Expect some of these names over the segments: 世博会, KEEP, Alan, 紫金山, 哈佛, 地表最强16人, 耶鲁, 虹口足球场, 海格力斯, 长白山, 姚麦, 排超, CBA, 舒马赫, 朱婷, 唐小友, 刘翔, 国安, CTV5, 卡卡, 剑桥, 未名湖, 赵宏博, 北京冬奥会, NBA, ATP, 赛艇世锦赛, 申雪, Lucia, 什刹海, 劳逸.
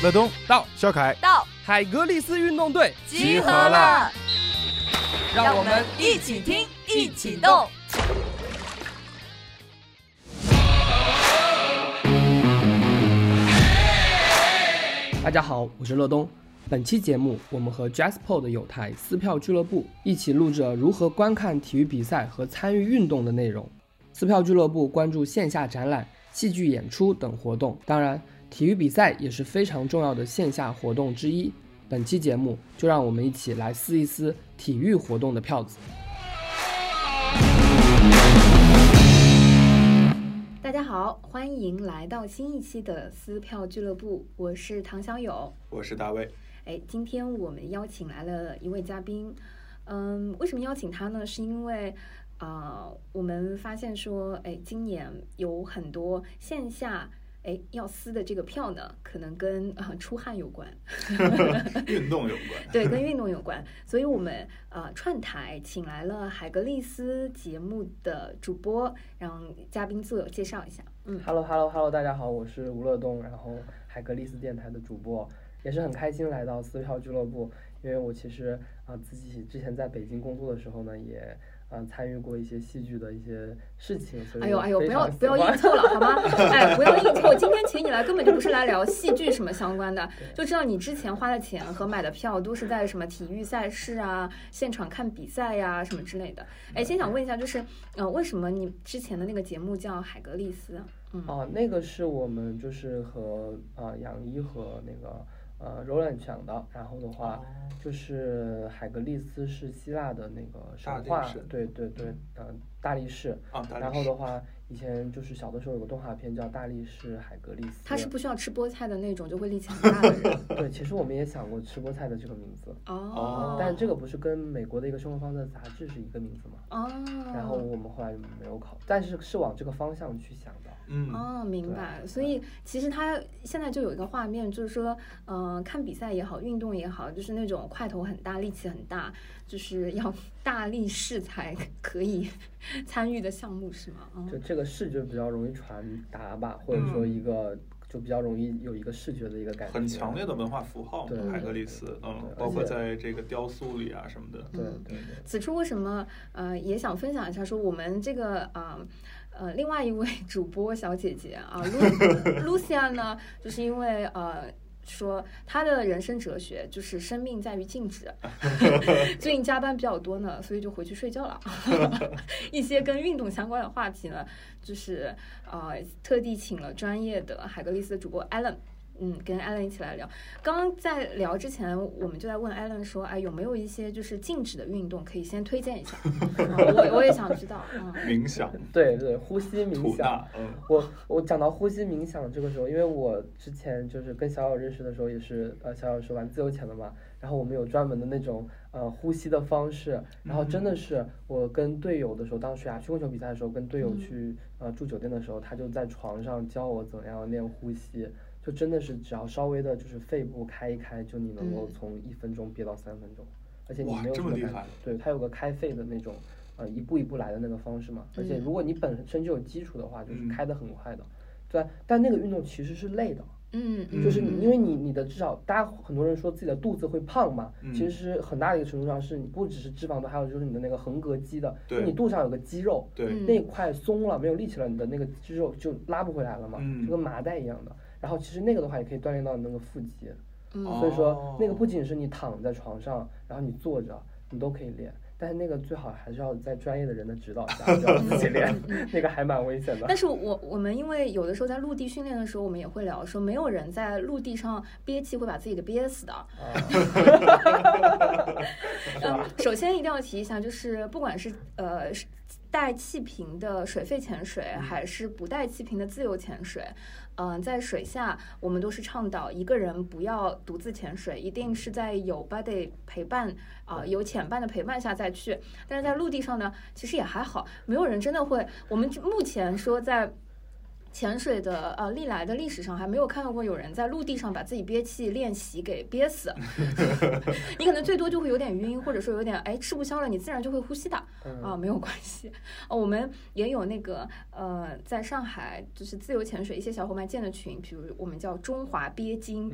乐东到，肖凯到，海格力斯运动队集合了，让我们一起听，一起动。大家好，我是乐东。本期节目，我们和 JustPod 友台撕票俱乐部一起录制了如何观看体育比赛和参与运动的内容。撕票俱乐部关注线下展览、戏剧演出等活动，当然，体育比赛也是非常重要的线下活动之一。本期节目就让我们一起来撕一撕体育活动的票子。大家好，欢迎来到新一期的撕票俱乐部，我是唐小友，我是大卫。今天我们邀请来了一位嘉宾，为什么邀请他呢？是因为我们发现说，今年有很多线下要撕的这个票呢，可能跟出汗有关，运动有关，对，跟运动有关。所以我们串台请来了海格力斯节目的主播，让嘉宾自我介绍一下。Hello， 大家好，我是吴乐东，然后海格力斯电台的主播。也是很开心来到撕票俱乐部，因为我其实自己之前在北京工作的时候呢，也参与过一些戏剧的一些事情。所以哎呦，不要硬凑了好吗？不要硬凑，今天请你来根本就不是来聊戏剧什么相关的，就知道你之前花的钱和买的票都是在什么体育赛事啊、现场看比赛呀、什么之类的。先想问一下，就是为什么你之前的那个节目叫海格力斯？那个是我们就是和杨一和那个柔软讲的，然后的话就是海格力斯是希腊的那个神话，对，大力士，然后的话以前就是小的时候有个动画片叫《大力士海格力斯》，他是不需要吃菠菜的那种就会力气很大的人。对，其实我们也想过吃菠菜的这个名字，但这个不是跟美国的一个生活方式杂志是一个名字吗？然后我们后来没有考，但是是往这个方向去想的。明白。所以其实他现在就有一个画面，就是说看比赛也好，运动也好，就是那种块头很大、力气很大，就是要大力士才可以参与的项目，是吗？就这个视觉比较容易传达吧，或者说一个就比较容易有一个视觉的一个感觉，很强烈的文化符号。海格力斯，包括在这个雕塑里啊什么的。对。此处为什么也想分享一下，说我们这个另外一位主播小姐姐Lucia 呢，就是因为说她的人生哲学就是生命在于静止。最近加班比较多呢，所以就回去睡觉了。一些跟运动相关的话题呢，就是特地请了专业的海格力斯的主播 Alan。跟 Alan 一起来聊。刚刚在聊之前，我们就在问 Alan 说，有没有一些就是静止的运动可以先推荐一下？我也想知道。冥想，对，呼吸冥想。我讲到呼吸冥想这个时候，因为我之前就是跟小小认识的时候，也是小小是玩自由潜的嘛，然后我们有专门的那种呼吸的方式，然后真的是我跟队友的时候，当时曲棍球比赛的时候，跟队友去住酒店的时候，他就在床上教我怎样练呼吸。就真的是只要稍微的就是肺部开一开，就你能够从1分钟憋到3分钟，而且你没有什么感觉。对，它有个开肺的那种一步一步来的那个方式嘛，而且如果你本身就有基础的话，就是开得很快的。对，但那个运动其实是累的，就是因为你的至少大家很多人说自己的肚子会胖嘛，其实是很大的一个程度上是你不只是脂肪多，还有就是你的那个横膈肌的，就你肚上有个肌肉，那块松了没有力气了，你的那个肌肉就拉不回来了嘛，就跟麻袋一样的。然后其实那个的话也可以锻炼到那个腹肌，所以说那个不仅是你躺在床上，然后你坐着你都可以练，但是那个最好还是要在专业的人的指导下要自己练，那个还蛮危险的。但是我们因为有的时候在陆地训练的时候，我们也会聊说，没有人在陆地上憋气会把自己给憋死的。首先一定要提一下，就是不管是带气瓶的水肺潜水，还是不带气瓶的自由潜水，在水下我们都是倡导一个人不要独自潜水，一定是在有 buddy 陪伴有潜伴的陪伴下再去。但是在陆地上呢，其实也还好，没有人真的会。我们目前说在潜水的历来的历史上还没有看到过有人在陆地上把自己憋气练习给憋死你可能最多就会有点晕，或者说有点吃不消了，你自然就会呼吸的啊，没有关系我们也有那个在上海就是自由潜水一些小伙伴建的群，比如我们叫中华憋精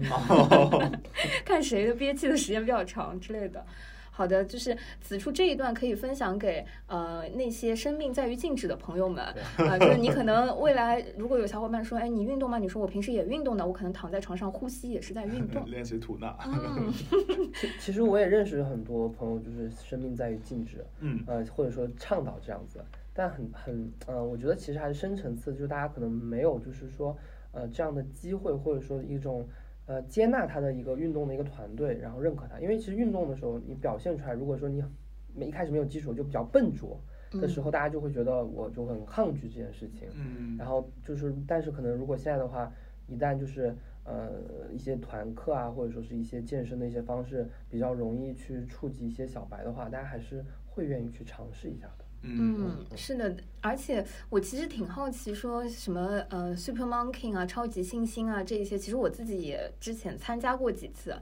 看谁的憋气的时间比较长之类的。好的，就是此处这一段可以分享给那些生命在于静止的朋友们就是你可能未来如果有小伙伴说，哎，你运动吗？你说我平时也运动的，我可能躺在床上呼吸也是在运动，练习吐纳其实我也认识很多朋友，就是生命在于静止，或者说倡导这样子，但我觉得其实还是深层次，就是大家可能没有就是说这样的机会，或者说一种接纳他的一个运动的一个团队，然后认可他。因为其实运动的时候你表现出来，如果说你一开始没有基础就比较笨拙的时候，大家就会觉得我就很抗拒这件事情，然后就是但是可能如果现在的话，一旦就是一些团课啊，或者说是一些健身的一些方式比较容易去触及一些小白的话，大家还是会愿意去尝试一下的。是的，而且我其实挺好奇说什么Super Monkey 啊，超级星星啊，这一些其实我自己也之前参加过几次，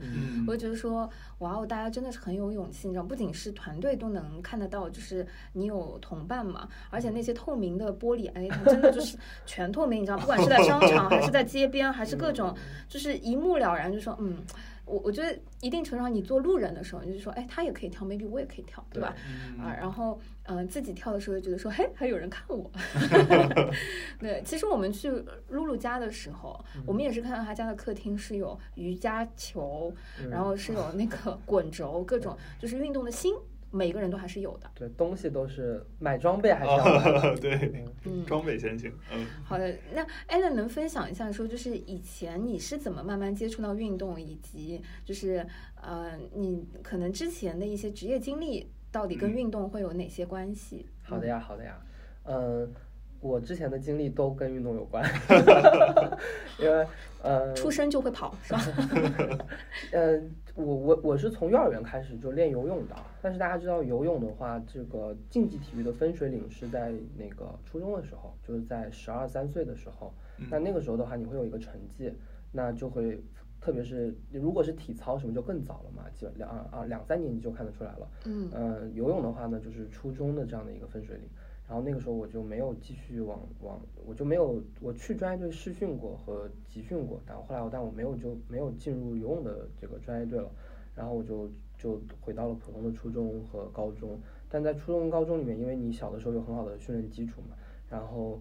我觉得说哇哦，大家真的是很有勇气，你知道，不仅是团队都能看得到，就是你有同伴嘛，而且那些透明的玻璃它真的就是全透明你知道，不管是在商场还是在街边还是各种就是一目了然，就说我觉得一定程度上，你做路人的时候，你就说，哎，他也可以跳 ，maybe 我也可以跳，对吧？然后，自己跳的时候就觉得说，嘿，还有人看我。对，其实我们去露露家的时候，我们也是看到他家的客厅是有瑜伽球，然后是有那个滚轴，各种就是运动的心。每个人都还是有的，对，东西都是买，装备还是要买的对，装备先行。好的，那 Alan 能分享一下说，就是以前你是怎么慢慢接触到运动，以及就是你可能之前的一些职业经历到底跟运动会有哪些关系？好的呀，我之前的经历都跟运动有关因为出生就会跑是吧我是从幼儿园开始就练游泳的，但是大家知道游泳的话，这个竞技体育的分水岭是在那个初中的时候，就是在12、13岁的时候，那个时候的话你会有一个成绩，那就会特别是如果是体操什么就更早了嘛，2、3年级就看得出来了。游泳的话呢就是初中的这样的一个分水岭，然后那个时候我就没有继续我就没有，我去专业队试训过和集训过，然后后来但我没有进入游泳的这个专业队了，然后我就回到了普通的初中和高中。但在初中高中里面，因为你小的时候有很好的训练基础嘛，然后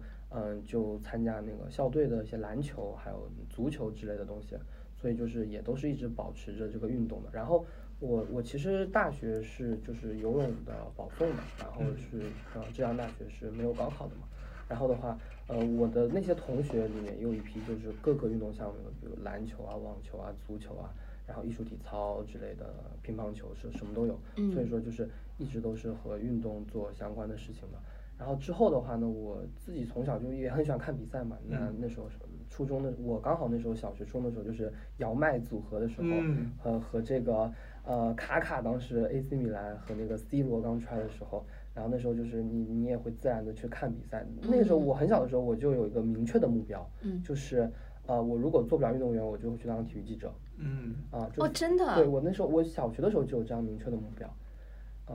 就参加那个校队的一些篮球还有足球之类的东西，所以就是也都是一直保持着这个运动的。然后我其实大学是就是游泳的保送嘛，然后是浙江大学是没有高考的嘛，然后的话我的那些同学里面有一批就是各个运动项目，比如篮球啊、网球啊、足球啊，然后艺术体操之类的，乒乓球是什么都有，所以说就是一直都是和运动做相关的事情嘛。然后之后的话呢，我自己从小就也很喜欢看比赛嘛，那时候初中的我刚好那时候小学初中的时候就是姚麦组合的时候，和这个卡卡当时 AC 米兰和那个 C 罗刚出来的时候，然后那时候就是你也会自然的去看比赛。那个时候我很小的时候我就有一个明确的目标，就是我如果做不了运动员，我就会去当体育记者。真的？对，我那时候我小学的时候就有这样明确的目标。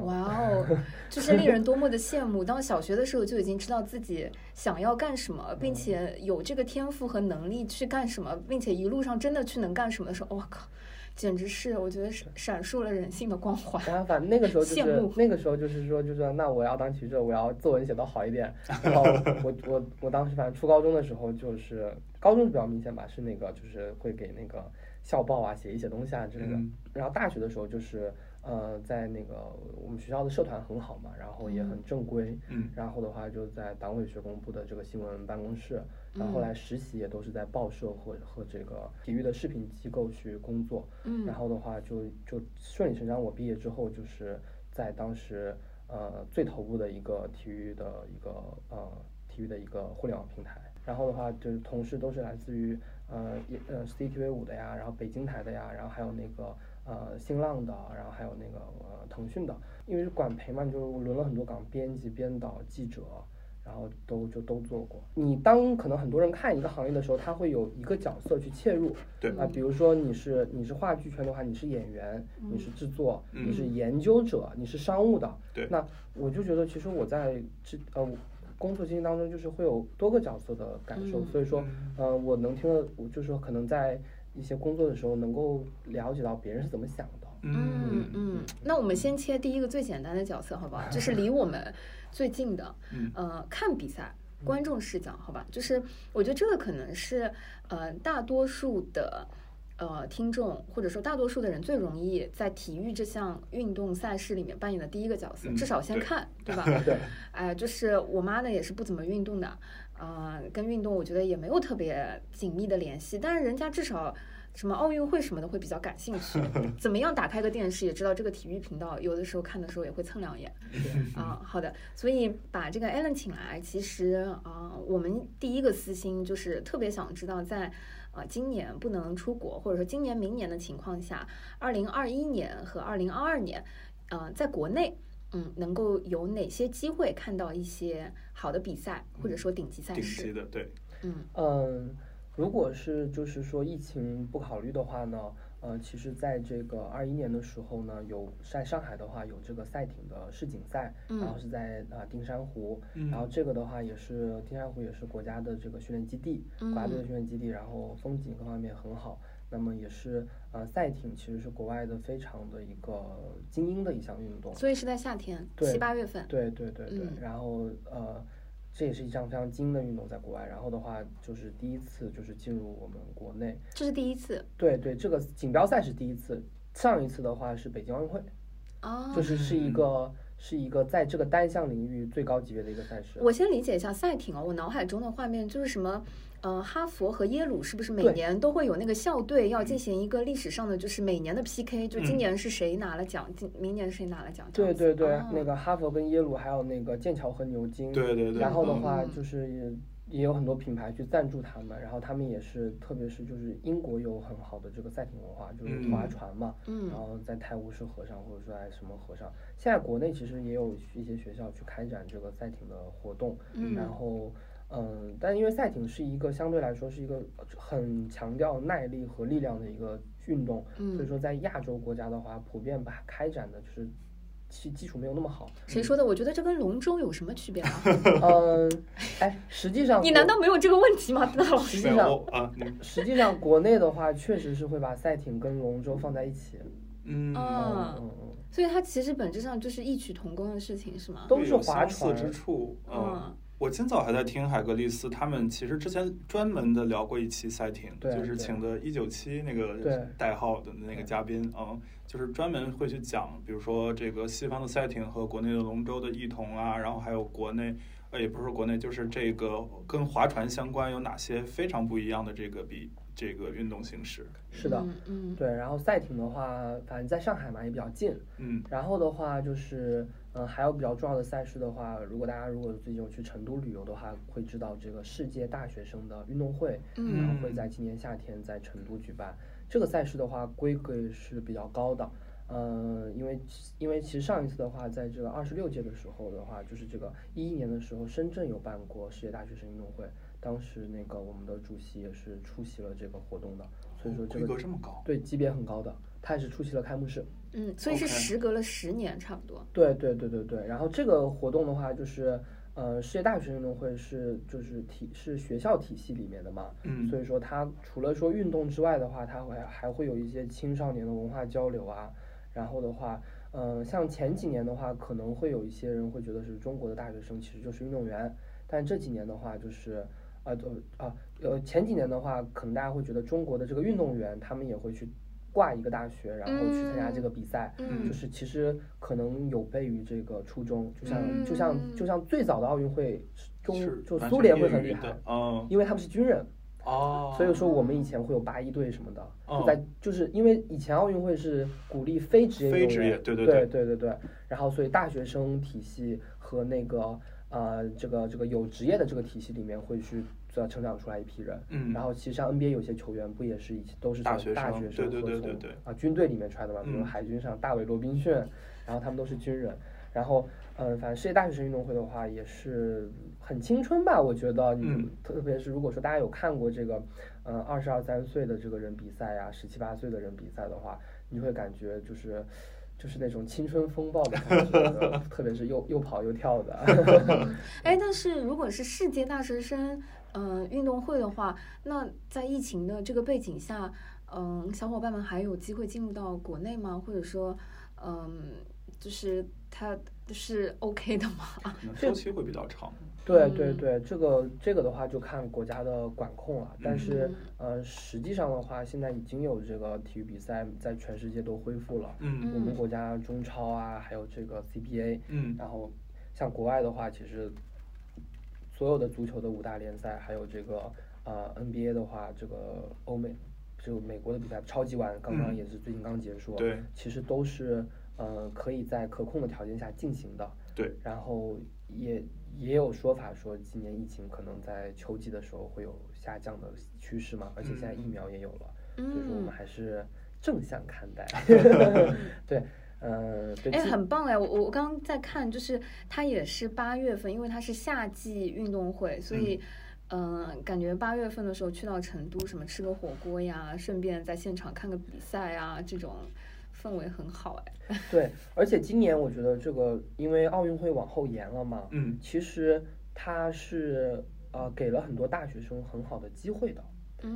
哇哦，这是令人多么的羡慕！当小学的时候就已经知道自己想要干什么，并且有这个天赋和能力去干什么，并且一路上真的去能干什么的时候，我靠！简直是，我觉得闪烁了人性的光环。反正那个时候就是说，就是那我要当体育记者，我要作文写得好一点。然后我当时反正初高中的时候，就是高中比较明显吧，是那个就是会给那个校报啊写一些东西啊之类的。然后大学的时候就是在那个我们学校的社团很好嘛，然后也很正规。然后的话就在党委学工部的这个新闻办公室，然后后来实习也都是在报社和这个体育的视频机构去工作。然后的话就顺理成章，我毕业之后就是在当时最头部的一个体育的一个互联网平台，然后的话就是同事都是来自于CTV5 的呀，然后北京台的呀，然后还有那个新浪的，然后还有那个腾讯的，因为是管培嘛，就是我轮了很多岗，编辑、编导、记者。然后都做过。你当可能很多人看一个行业的时候，他会有一个角色去切入，对啊，比如说你是话剧圈的话，你是演员，你是制作，你是研究者，你是商务的，对。那我就觉得，其实我在工作经历当中，就是会有多个角色的感受，所以说，我能听到，就是说可能在一些工作的时候，能够了解到别人是怎么想的。那我们先切第一个最简单的角色，好不好？就是离我们最近的，看比赛观众视角，好吧？就是我觉得这个可能是大多数的听众或者说大多数的人最容易在体育这项运动赛事里面扮演的第一个角色，至少先看，对吧？哎，就是我妈呢也是不怎么运动的，跟运动我觉得也没有特别紧密的联系，但是人家至少。什么奥运会什么的会比较感兴趣，怎么样打开个电视也知道这个体育频道，有的时候看的时候也会蹭两眼啊。好的，所以把这个 Alan 请来，其实我们第一个私心就是特别想知道在今年不能出国或者说今年明年的情况下，2021年和2022年在国内能够有哪些机会看到一些好的比赛或者说顶级赛事？顶级的，对，如果是就是说疫情不考虑的话呢，其实在这个21年的时候呢，有在上海的话有这个赛艇的世锦赛，然后是在丁山湖，然后这个的话也是丁山湖也是国家的这个训练基地，国家队的训练基地，然后风景各方面很好。那么也是赛艇其实是国外的非常的一个精英的一项运动，所以是在夏天7、8月份。对，然后这也是一项非常精英的运动，在国外。然后的话，就是第一次就是进入我们国内，这是第一次。对，这个锦标赛是第一次，上一次的话是北京奥运会，就是一个在这个单项领域最高级别的一个赛事。我先理解一下赛艇我脑海中的画面就是什么，哈佛和耶鲁是不是每年都会有那个校队要进行一个历史上的就是每年的 PK， 就今年是谁拿了奖，明年谁拿了奖？对，那个哈佛跟耶鲁，还有那个剑桥和牛津。对。然后的话就是也有很多品牌去赞助他们，然后他们也是，特别是就是英国有很好的这个赛艇文化，就是划船嘛，然后在泰晤士河上或者说在什么河上，现在国内其实也有一些学校去开展这个赛艇的活动，然后但因为赛艇是一个相对来说是一个很强调耐力和力量的一个运动，所以说在亚洲国家的话，普遍把开展的就是基础没有那么好。谁说的？我觉得这跟龙舟有什么区别啊？实际上你难道没有这个问题吗？实际上国内的话确实是会把赛艇跟龙舟放在一起，所以它其实本质上就是异曲同工的事情，是吗？都是划船之处。我今早还在听海格力斯，他们其实之前专门的聊过一期赛艇，就是请的197那个代号的那个嘉宾，就是专门会去讲，比如说这个西方的赛艇和国内的龙舟的异同啊，然后还有国内，也不是国内，就是这个跟划船相关有哪些非常不一样的这个运动形式。是的，对。然后赛艇的话，反正在上海嘛也比较近，然后的话就是。还有比较重要的赛事的话，如果大家最近有去成都旅游的话，会知道这个世界大学生的运动会，然后会在今年夏天在成都举办。这个赛事的话，规格也是比较高的，因为其实上一次的话，在这个26届的时候的话，就是这个11年的时候，深圳有办过世界大学生运动会，当时那个我们的主席也是出席了这个活动的，所以说这个规格这么高，对，级别很高的。他也是出席了开幕式，所以是时隔了10年差不多。对。然后这个活动的话，就是世界大学运动会是学校体系里面的嘛，所以说它除了说运动之外的话，它还会有一些青少年的文化交流啊。然后的话，像前几年的话，可能会有一些人会觉得是中国的大学生其实就是运动员，但这几年的话就是。前几年的话，可能大家会觉得中国的这个运动员，他们也会去挂一个大学，然后去参加这个比赛，就是其实可能有悖于这个初衷，就像最早的奥运会，就苏联会很厉害，因为他们是军人，所以说我们以前会有8-1队什么的，就是因为以前奥运会是鼓励非职业运动员，对，然后所以大学生体系和那个。这个有职业的这个体系里面会去成长出来一批人，然后其实像 NBA 有些球员不也是都是从大学生和从军队里面出来的嘛，比如海军上大卫罗宾逊，然后他们都是军人，然后反正世界大学生运动会的话也是很青春吧，我觉得你特别是如果说大家有看过这个22、23岁的这个人比赛呀、17、18岁的人比赛的话，你会感觉就是那种青春风暴的感觉，特别是又跑又跳的。哎，但是如果是世界大学生运动会的话，那在疫情的这个背景下，小伙伴们还有机会进入到国内吗？或者说，就是它是 OK 的吗？周期会比较长。对对对，这个的话就看国家的管控了。但是实际上的话，现在已经有这个体育比赛在全世界都恢复了。我们国家中超啊，还有这个 CBA。然后像国外的话，其实所有的足球的5大联赛，还有这个NBA 的话，这个欧美就美国的比赛超级碗刚刚也是最近刚结束。对，其实都是可以在可控的条件下进行的。对，然后也有说法说，今年疫情可能在秋季的时候会有下降的趋势嘛，而且现在疫苗也有了，所以说我们还是正向看待。对，对，哎，很棒哎！我刚刚在看，就是它也是8月份，因为它是夏季运动会，所以感觉8月份的时候去到成都，什么吃个火锅呀，顺便在现场看个比赛啊，这种氛围很好哎。对，而且今年我觉得这个，因为奥运会往后延了嘛，其实它是给了很多大学生很好的机会的，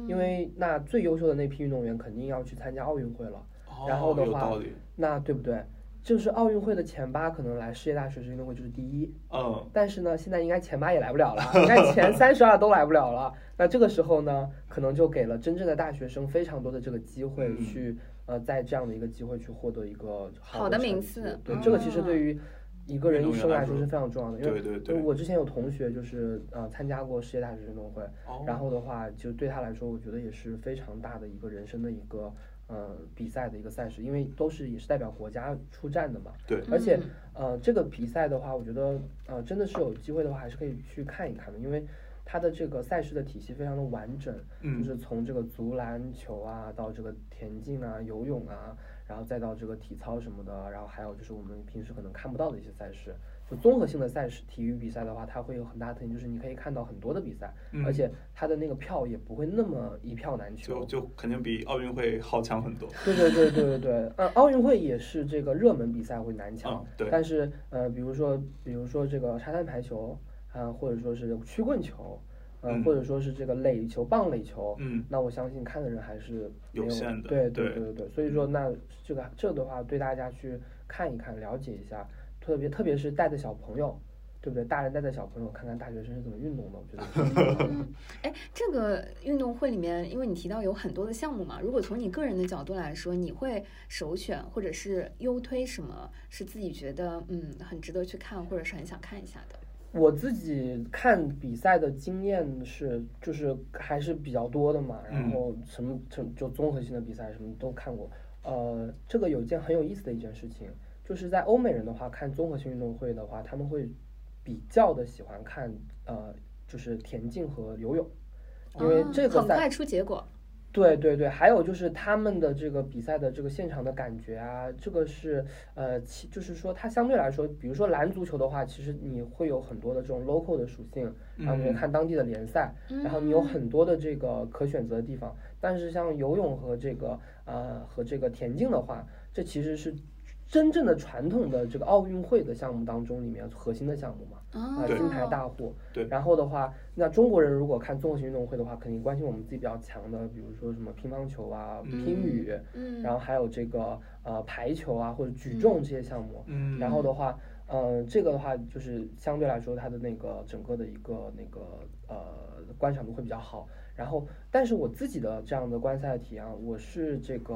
因为那最优秀的那批运动员肯定要去参加奥运会了，然后的话，那对不对？就是奥运会的前8可能来世界大学生运动会就是第一，但是呢，现在应该前8也来不了了，应该前32都来不了了。那这个时候呢，可能就给了真正的大学生非常多的这个机会去，在这样的一个机会去获得一个好的名次。对，这个其实对于一个人一生来说是非常重要的，因为我之前有同学就是参加过世界大学生运动会，然后的话，就对他来说，我觉得也是非常大的一个人生的一个。比赛的一个赛事，因为都是也是代表国家出战的嘛。对，而且这个比赛的话，我觉得真的是有机会的话，还是可以去看一看的，因为它的这个赛事的体系非常的完整，就是从这个足篮球啊，到这个田径啊、游泳啊，然后再到这个体操什么的，然后还有就是我们平时可能看不到的一些赛事。就综合性的赛事，体育比赛的话，它会有很大的特点，就是你可以看到很多的比赛，而且它的那个票也不会那么一票难求，就肯定比奥运会好抢很多。对对对对对对，奥运会也是这个热门比赛会难抢，对。但是比如说这个沙滩排球啊，或者说是曲棍球，或者说是这个垒球、棒垒球，那我相信看的人还是有限的。对对对对对，所以说那这个的话，对大家去看一看、了解一下。特别是带着小朋友，对不对？大人带着小朋友，看看大学生是怎么运动的，我觉得。哎，这个运动会里面，因为你提到有很多的项目嘛，如果从你个人的角度来说，你会首选或者是优推什么？是自己觉得很值得去看，或者是很想看一下的？我自己看比赛的经验是，就是还是比较多的嘛，然后什么就综合性的比赛什么都看过。这个有一件很有意思的一件事情。就是在欧美人的话，看综合性运动会的话，他们会比较的喜欢看就是田径和游泳，因为这个很快出结果。对对对，还有就是他们的这个比赛的这个现场的感觉啊，这个是就是说它相对来说，比如说篮足球的话，其实你会有很多的这种 local 的属性，然后你会看当地的联赛，然后你有很多的这个可选择的地方。但是像游泳和这个田径的话，这其实是。真正的传统的这个奥运会的项目当中里面核心的项目嘛，金牌大户。对，然后的话，那中国人如果看综合性运动会的话，肯定关心我们自己比较强的，比如说什么乒乓球啊、乒羽，然后还有这个排球啊或者举重这些项目。然后的话，这个的话就是相对来说它的那个整个的一个那个观赏度会比较好。然后，但是我自己的这样的观赛体验，我是这个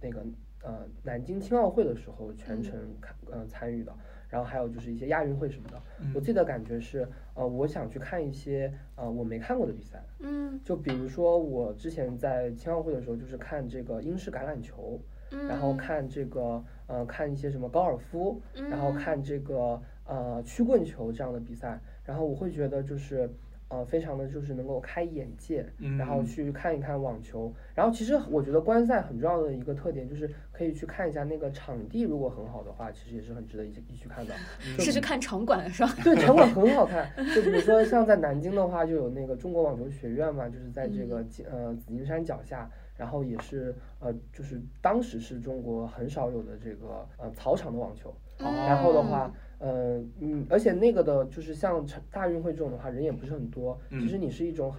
那个。南京青奥会的时候全程参与的，然后还有就是一些亚运会什么的。我自己的感觉是，我想去看一些我没看过的比赛。就比如说我之前在青奥会的时候，就是看这个英式橄榄球，然后看这个看一些什么高尔夫，然后看这个曲棍球这样的比赛。然后我会觉得就是非常的就是能够开眼界，然后去看一看网球。然后其实我觉得观赛很重要的一个特点就是可以去看一下那个场地，如果很好的话，其实也是很值得一去看的。是去看场馆是吧？对，场馆很好看。就比如说像在南京的话，就有那个中国网球学院嘛，就是在这个紫金山脚下。然后也是就是当时是中国很少有的这个草场的网球。然后的话而且那个的就是像大运会这种的话，人也不是很多，其实你是一种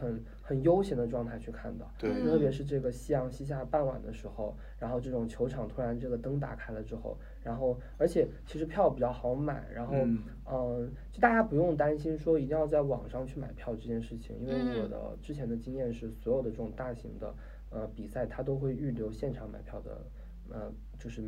很悠闲的状态去看的。对，特别是这个夕阳西下傍晚的时候，然后这种球场突然这个灯打开了之后，然后而且其实票比较好买，然后就大家不用担心说一定要在网上去买票这件事情，因为我的之前的经验是所有的这种大型的比赛它都会预留现场买票的就是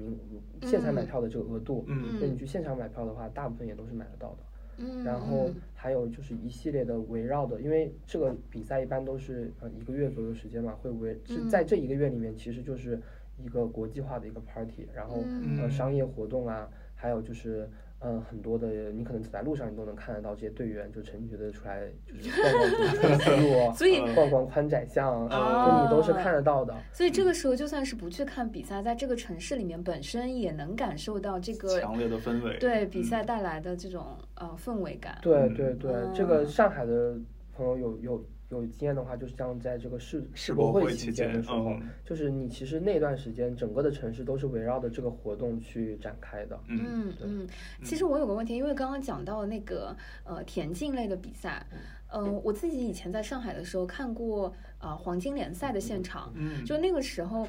现场买票的这个额度，所以你去现场买票的话，大部分也都是买得到的。然后还有就是一系列的围绕的，因为这个比赛一般都是一个月左右时间嘛，会在这一个月里面，其实就是一个国际化的一个 party， 然后商业活动啊，还有就是很多的你可能走在路上你都能看得到这些队员就成群的出来，就是逛逛主城西路，所以逛逛宽窄巷，你都是看得到的。所以这个时候就算是不去看比赛，在这个城市里面本身也能感受到这个强烈的氛围，对比赛带来的这种氛围感。对对对，这个上海的朋友有经验的话，就是像在这个世博会期间的时候，就是你其实那段时间整个的城市都是围绕着这个活动去展开的。其实我有个问题，因为刚刚讲到那个田径类的比赛，我自己以前在上海的时候看过黄金联赛的现场，就那个时候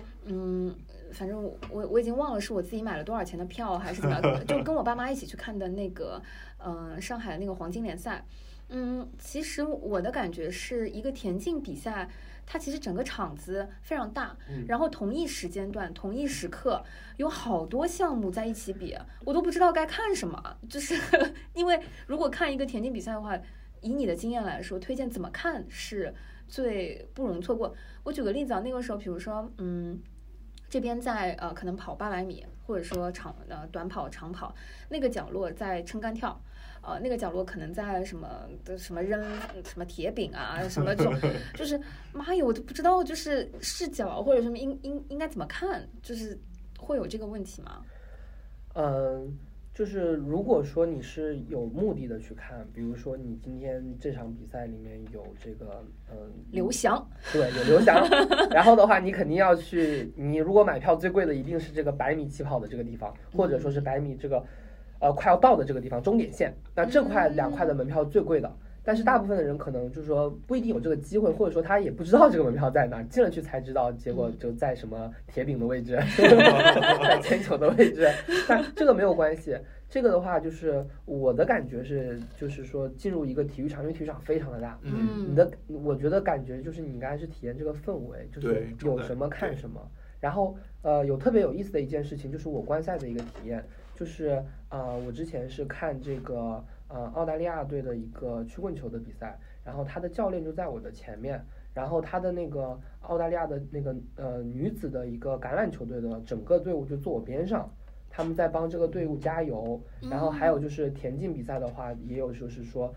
反正我已经忘了是我自己买了多少钱的票还是怎么样，就跟我爸妈一起去看的那个上海的那个黄金联赛。其实我的感觉是一个田径比赛，它其实整个场子非常大，然后同一时间段同一时刻有好多项目在一起比，我都不知道该看什么。就是因为如果看一个田径比赛的话，以你的经验来说，推荐怎么看是最不容错过？我举个例子啊，那个时候比如说这边在可能跑800米，或者说短跑长跑，那个角落在撑杆跳，那个角落可能在什么什么扔什么铁饼啊什么这种，就是妈呀，我都不知道就是视角或者什么应该怎么看，就是会有这个问题吗？就是如果说你是有目的的去看，比如说你今天这场比赛里面有这个刘翔，对，有刘翔，然后的话你肯定要去，你如果买票最贵的一定是这个100米起跑的这个地方，或者说是100米这个快要到的这个地方终点线，那这块2块的门票最贵的。但是大部分的人可能就是说不一定有这个机会，或者说他也不知道这个门票在哪，进了去才知道，结果就在什么铁饼的位置，在铅球的位置。但这个没有关系，这个的话就是我的感觉是，就是说进入一个体育场，因为体育场非常的大，我觉得感觉就是你应该是体验这个氛围，就是有什么看什么。然后有特别有意思的一件事情，就是我观赛的一个体验，就是我之前是看这个。澳大利亚队的一个曲棍球的比赛，然后他的教练就在我的前面，然后他的那个澳大利亚的那个女子的一个橄榄球队的整个队伍就坐我边上，他们在帮这个队伍加油。然后还有就是田径比赛的话，也有就是说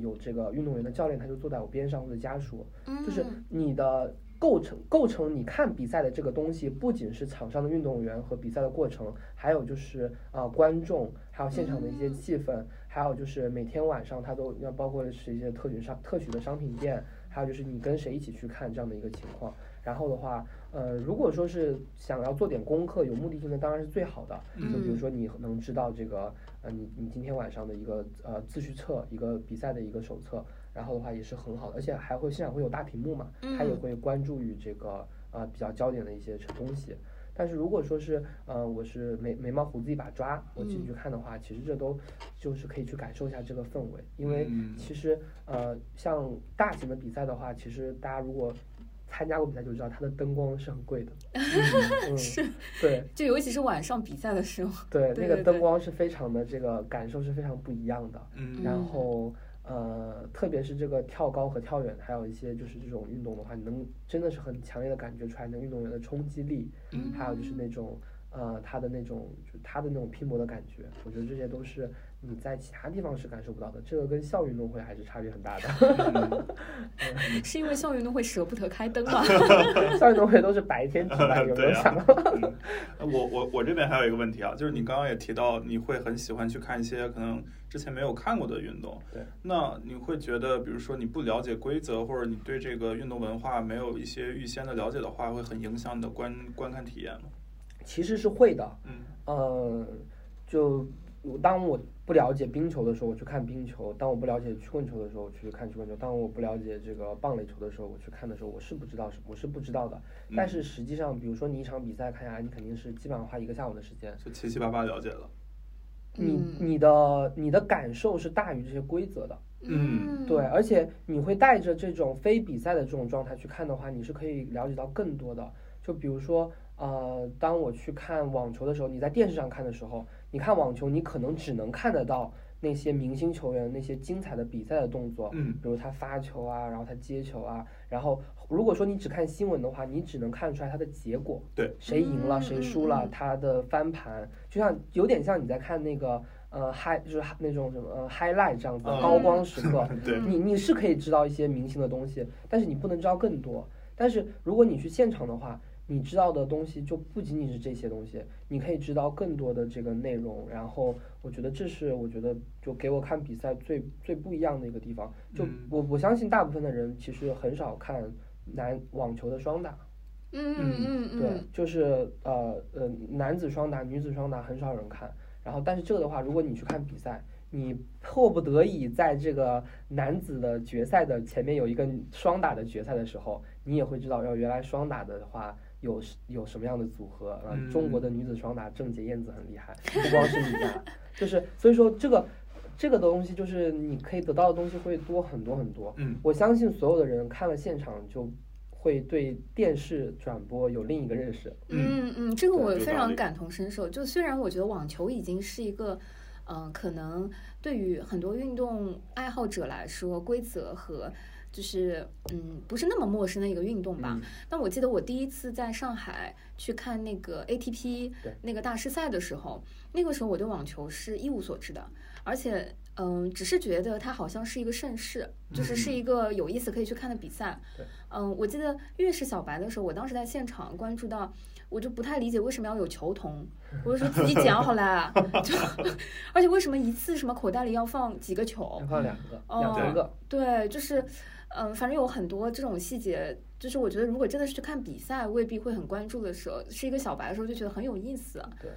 有这个运动员的教练他就坐在我边上，或者家属，就是你的构成你看比赛的这个东西，不仅是场上的运动员和比赛的过程，还有就是观众，还有现场的一些气氛，还有就是每天晚上它都要包括是一些特许的商品店，还有就是你跟谁一起去看这样的一个情况。然后的话，如果说是想要做点功课，有目的性的当然是最好的。就比如说你能知道这个你今天晚上的一个秩序册，一个比赛的一个手册。然后的话也是很好的，而且还会现场会有大屏幕嘛，他也会关注于这个比较焦点的一些东西。但是如果说是我是眉毛胡子一把抓，我进去看的话，其实这都就是可以去感受一下这个氛围，因为其实像大型的比赛的话，其实大家如果参加过比赛就知道，它的灯光是很贵的。是，对，就尤其是晚上比赛的时候，对那个灯光是非常的，这个感受是非常不一样的。然后。特别是这个跳高和跳远，还有一些就是这种运动的话，你能真的是很强烈的感觉出来那运动员的冲击力，还有就是那种他的那种拼搏的感觉，我觉得这些都是你在其他地方是感受不到的，这个跟校运动会还是差别很大的。是因为校运动会舍不得开灯吗？校运动会都是白天举办，有没有想到？我这边还有一个问题啊，就是你刚刚也提到你会很喜欢去看一些可能之前没有看过的运动，对，那你会觉得比如说你不了解规则，或者你对这个运动文化没有一些预先的了解的话，会很影响你的观看体验吗？其实是会的，就当我不了解冰球的时候，我去看冰球；当我不了解曲棍球的时候，我去看曲棍球；当我不了解这个棒垒球的时候，我去看的时候，我是不知道的。但是实际上，比如说你一场比赛看下来，你肯定是基本上花一个下午的时间，就七七八八了解了。你的感受是大于这些规则的，对，而且你会带着这种非比赛的这种状态去看的话，你是可以了解到更多的。就比如说，当我去看网球的时候，你在电视上看的时候，你看网球，你可能只能看得到那些明星球员那些精彩的比赛的动作，比如他发球啊，然后他接球啊，然后如果说你只看新闻的话，你只能看出来他的结果，对，谁赢了，谁输了，他的翻盘，就像有点像你在看那个就是那种什么highlight 这样子的高光时刻，对，你是可以知道一些明星的东西，但是你不能知道更多。但是如果你去现场的话，你知道的东西就不仅仅是这些东西，你可以知道更多的这个内容。然后我觉得这是我觉得就给我看比赛最最不一样的一个地方。就我相信大部分的人其实很少看网球的双打，对，就是男子双打、女子双打很少有人看。然后但是这个的话，如果你去看比赛，你迫不得已在这个男子的决赛的前面有一个双打的决赛的时候，你也会知道，原来双打的话有什么样的组合啊？中国的女子双打郑洁燕子很厉害，不光是你啊，就是所以说这个的东西就是你可以得到的东西会多很多很多。我相信所有的人看了现场就会对电视转播有另一个认识。这个我非常感同身受。就虽然我觉得网球已经是一个可能对于很多运动爱好者来说，规则和就是不是那么陌生的一个运动吧。但我记得我第一次在上海去看那个 ATP 那个大师赛的时候，那个时候我对网球是一无所知的，而且只是觉得它好像是一个盛事，就是是一个有意思可以去看的比赛。我记得越是小白的时候，我当时在现场关注到，我就不太理解为什么要有球童，我就说自己捡好了，而且为什么一次什么口袋里要放几个球，放两个，对，就是反正有很多这种细节，就是我觉得如果真的是去看比赛，未必会很关注的时候，是一个小白的时候就觉得很有意思，对，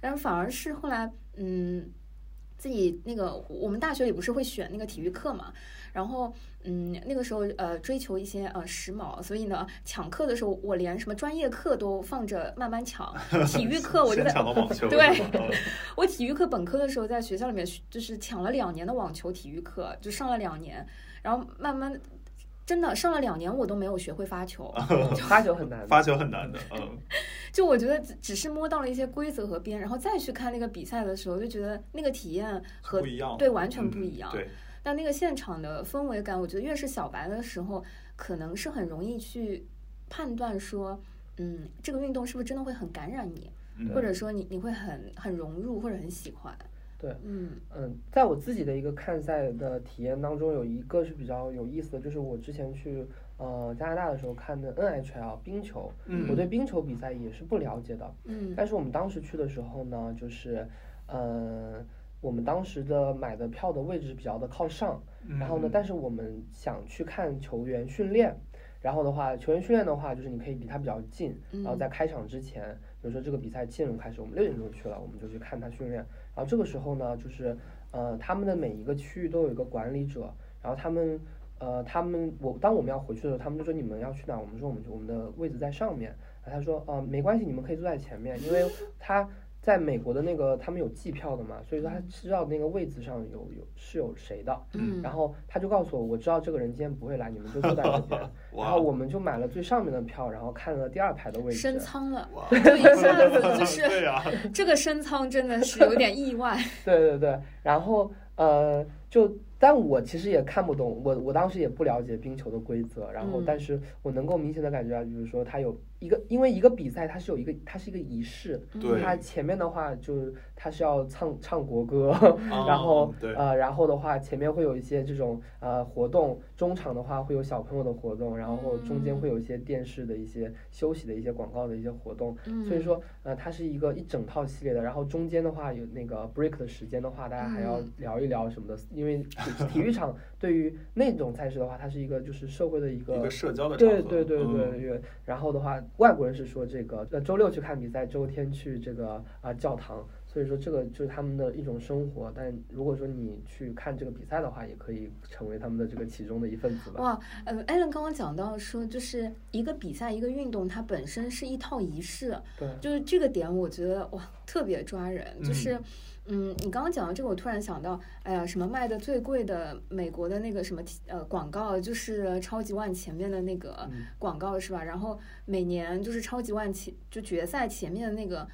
然后反而是后来自己那个我们大学里不是会选那个体育课嘛，然后那个时候追求一些时髦，所以呢抢课的时候我连什么专业课都放着慢慢抢，体育课我就在抢网球，对，我体育课本科的时候在学校里面就是抢了2年的网球体育课，就上了2年，然后慢慢真的上了2年我都没有学会发球，发球很难的，就我觉得只是摸到了一些规则和边，然后再去看那个比赛的时候就觉得那个体验和不一样，对，完全不一样，对，但那个现场的氛围感，我觉得越是小白的时候可能是很容易去判断说这个运动是不是真的会很感染你，或者说你会很融入或者很喜欢，对，在我自己的一个看赛的体验当中，有一个是比较有意思的，就是我之前去加拿大的时候看的 NHL 冰球，我对冰球比赛也是不了解的，但是我们当时去的时候呢，就是我们当时的买的票的位置比较的靠上，然后呢，但是我们想去看球员训练，然后的话，球员训练的话，就是你可以离他比较近，然后在开场之前，比如说这个比赛7点钟开始，我们6点钟去了，我们就去看他训练。然后这个时候呢，就是他们的每一个区域都有一个管理者，然后当我们要回去的时候，他们就说你们要去哪？我们说我们的位置在上面。然后他说没关系，你们可以坐在前面，因为他在美国的那个他们有计票的嘛，所以说他知道那个位置上有谁的。然后他就告诉我知道这个人今天不会来，你们就坐在这边。然后我们就买了最上面的票，然后看了第2排的位置。深仓了，就一下子就是这个深仓真的是有点意外。对对对，然后就。但我其实也看不懂，我当时也不了解冰球的规则，然后但是我能够明显的感觉到，比如说它有一个，因为一个比赛它是有一个，它是一个仪式，对，它前面的话就是它是要唱国歌，然后然后的话前面会有一些这种活动，中场的话会有小朋友的活动，然后中间会有一些电视的一些休息的一些广告的一些活动，所以说它是一个一整套系列的，然后中间的话有那个 break 的时间的话，大家还要聊一聊什么的，因为体育场对于那种赛事的话，它是一个就是社会的一个社交的场合，对对对对对。然后的话，外国人是说这个周六去看比赛，周天去这个教堂，所以说这个就是他们的一种生活。但如果说你去看这个比赛的话，也可以成为他们的这个其中的一份子吧。哇，Alan 刚刚讲到说，就是一个比赛一个运动，它本身是一套仪式，对，就是这个点我觉得哇特别抓人，就是。你刚刚讲到这个，我突然想到，哎呀，什么卖的最贵的美国的那个什么广告，就是超级碗前面的那个广告是吧？然后每年就是超级碗就决赛前面的那个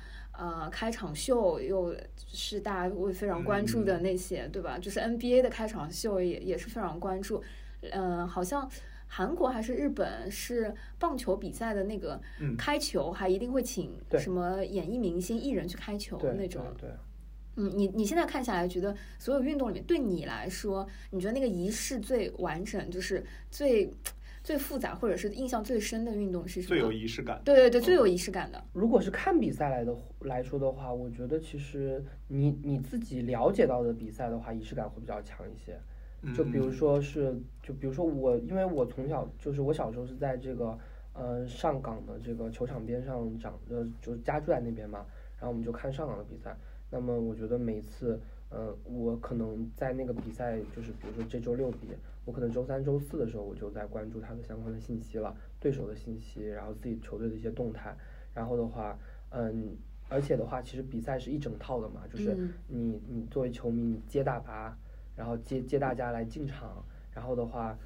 开场秀，又是大家会非常关注的那些，对吧？就是 NBA 的开场秀也是非常关注，好像。韩国还是日本是棒球比赛的那个开球，还一定会请什么演艺明星艺人去开球那种。对，你现在看下来，觉得所有运动里面，对你来说，你觉得那个仪式最完整，就是最复杂，或者是印象最深的运动是什么？最有仪式感。对对对，最有仪式感的。如果是看比赛来说的话，我觉得其实你自己了解到的比赛的话，仪式感会比较强一些。就比如说我，因为我从小就是我小时候是在这个上港的这个球场边上长就是家住在那边嘛，然后我们就看上港的比赛。那么我觉得每次我可能在那个比赛，就是比如说这周六比，我可能周三周四的时候我就在关注它的相关的信息了，对手的信息，然后自己球队的一些动态，然后的话而且的话其实比赛是一整套的嘛，就是你作为球迷你接大巴，然后接大家来进场，然后的话，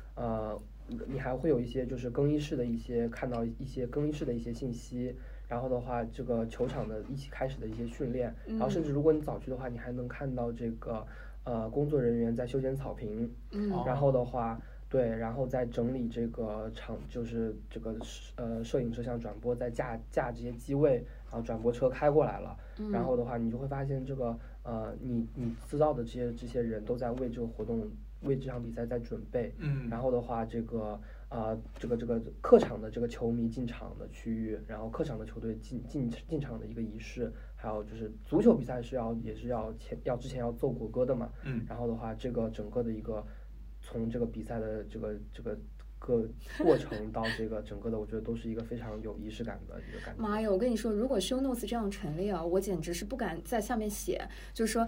你还会有一些就是更衣室的一些看到一些更衣室的一些信息，然后的话，这个球场的一起开始的一些训练，然后甚至如果你早去的话，你还能看到这个工作人员在修剪草坪，然后的话，对，然后再整理这个场，就是这个摄影摄像转播在架这些机位，然后转播车开过来了，然后的话，你就会发现这个。你知道的这些人都在为这个活动、为这场比赛在准备，然后的话，这个这个客场的这个球迷进场的区域，然后客场的球队进场的一个仪式，还有就是足球比赛也是要之前要奏国歌的嘛，然后的话，这个整个的一个从这个比赛的这个。过程到这个整个的，我觉得都是一个非常有仪式感的一个感觉。妈呀，我跟你说，如果 show notes 这样成立啊，我简直是不敢在下面写，就是说，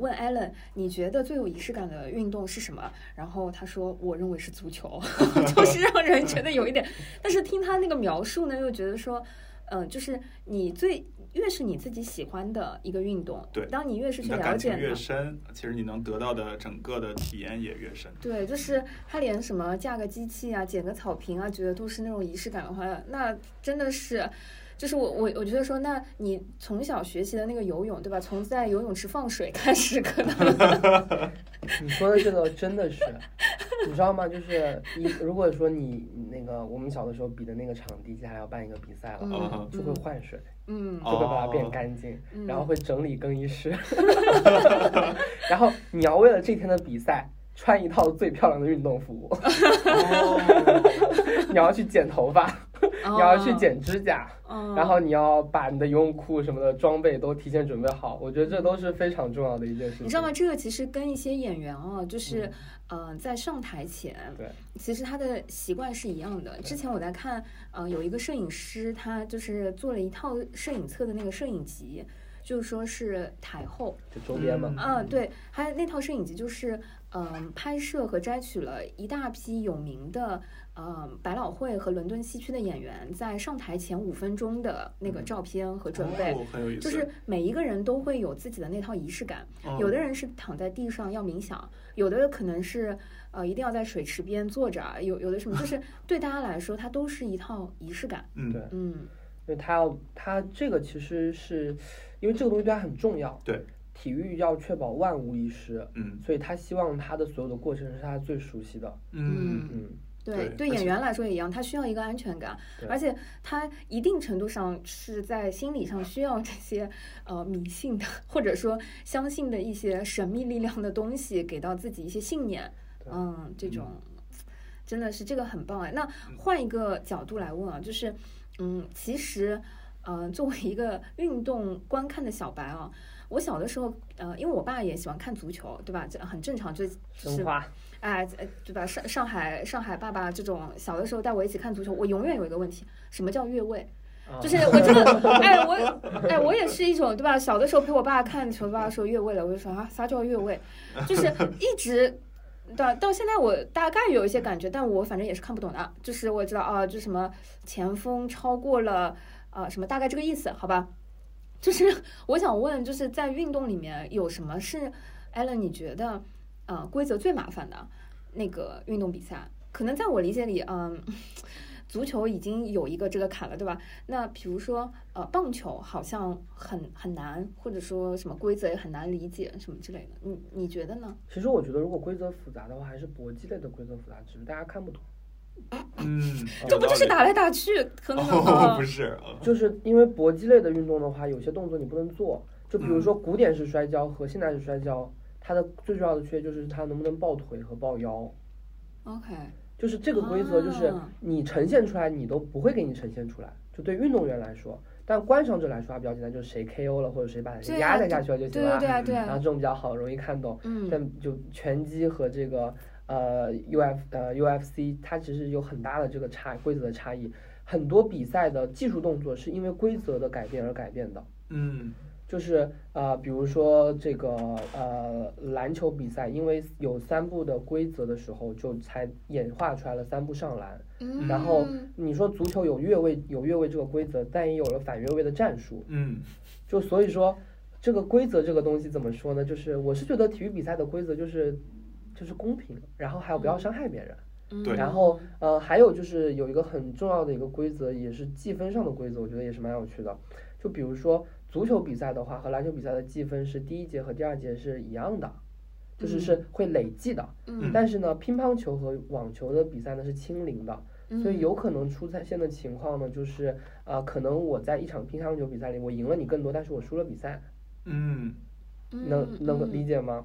问 Alan 你觉得最有仪式感的运动是什么？然后他说，我认为是足球，就是让人觉得有一点。但是听他那个描述呢，又觉得说，就是你越是你自己喜欢的一个运动，对，当你越是去了解越深，其实你能得到的整个的体验也越深。对，就是他连什么架个机器啊、剪个草坪啊，觉得都是那种仪式感的话，那真的是，就是我觉得说，那你从小学习的那个游泳，对吧？从在游泳池放水开始，可能你说的这个真的是，你知道吗？就是如果说你那个我们小的时候比的那个场地，接下来要办一个比赛了，就会换水。就会把它变干净，然后会整理更衣室，然后你要为了这天的比赛穿一套最漂亮的运动服，你要去剪头发，你要去剪指甲，然后你要把你的游泳裤什么的装备都提前准备好，我觉得这都是非常重要的一件事情。你知道吗？这个其实跟一些演员啊，就是在上台前，对，其实他的习惯是一样的。之前我在看，有一个摄影师，他就是做了一套摄影册的那个摄影集。就是说是台后就周边嘛，对，还有那套摄影集就是拍摄和摘取了一大批有名的百老汇和伦敦西区的演员在上台前5分钟的那个照片和准备，就是每一个人都会有自己的那套仪式感，有的人是躺在地上要冥想，有的可能是一定要在水池边坐着，有的什么，就是对大家来说它都是一套仪式感。对，因为它这个其实是因为这个东西对它很重要，对，体育要确保万无一失，嗯，所以他希望他的所有的过程是他最熟悉的，嗯嗯，对对，演员来说也一样，他需要一个安全感，而且他一定程度上是在心理上需要这些迷信的或者说相信的一些神秘力量的东西给到自己一些信念，嗯，这种真的是这个很棒哎。那换一个角度来问啊，就是其实作为一个运动观看的小白啊。我小的时候，因为我爸也喜欢看足球，对吧？这很正常，就是申花，哎，对吧？上海爸爸这种小的时候带我一起看足球，我永远有一个问题：什么叫越位？就是我真的，哎，我也是一种，对吧？小的时候陪我爸看球，爸爸说越位了，我就说啊，啥叫越位？就是一直。到现在我大概有一些感觉，但我反正也是看不懂的，就是我知道啊，就什么前锋超过了什么大概这个意思，好吧？就是我想问，就是在运动里面有什么是 Alan 你觉得规则最麻烦的那个运动比赛？可能在我理解里，足球已经有一个这个坎了，对吧？那比如说棒球好像很难，或者说什么规则也很难理解什么之类的，你觉得呢？其实我觉得如果规则复杂的话，还是搏击类的规则复杂，只是大家看不懂。嗯，这不就是打来打去？可能不是，就是因为搏击类的运动的话，有些动作你不能做。就比如说古典式摔跤和现代式摔跤，它的最重要的缺就是它能不能抱腿和抱腰。OK， 就是这个规则，就是你呈现出来，你都不会给你呈现出来。就对运动员来说，但观赏者来说它比较简单，就是谁 KO 了或者谁把谁压在下去了就行了。对对对，然后这种比较好，容易看懂。嗯，但就拳击和这个。UFC 它其实有很大的这个规则的差异，很多比赛的技术动作是因为规则的改变而改变的。嗯，就是比如说这个篮球比赛，因为有三步的规则的时候，就才演化出来了三步上篮。嗯，然后你说足球有越位这个规则，但也有了反越位的战术。嗯，就所以说这个规则这个东西怎么说呢？就是我是觉得体育比赛的规则就是公平，然后还有不要伤害别人，对，然后还有就是有一个很重要的一个规则，也是计分上的规则，我觉得也是蛮有趣的。就比如说足球比赛的话，和篮球比赛的计分是第一节和第二节是一样的，就是会累计的。嗯，但是呢，乒乓球和网球的比赛呢是清零的，所以有可能出现的情况呢，就是可能我在一场乒乓球比赛里我赢了你更多，但是我输了比赛。嗯，能理解吗？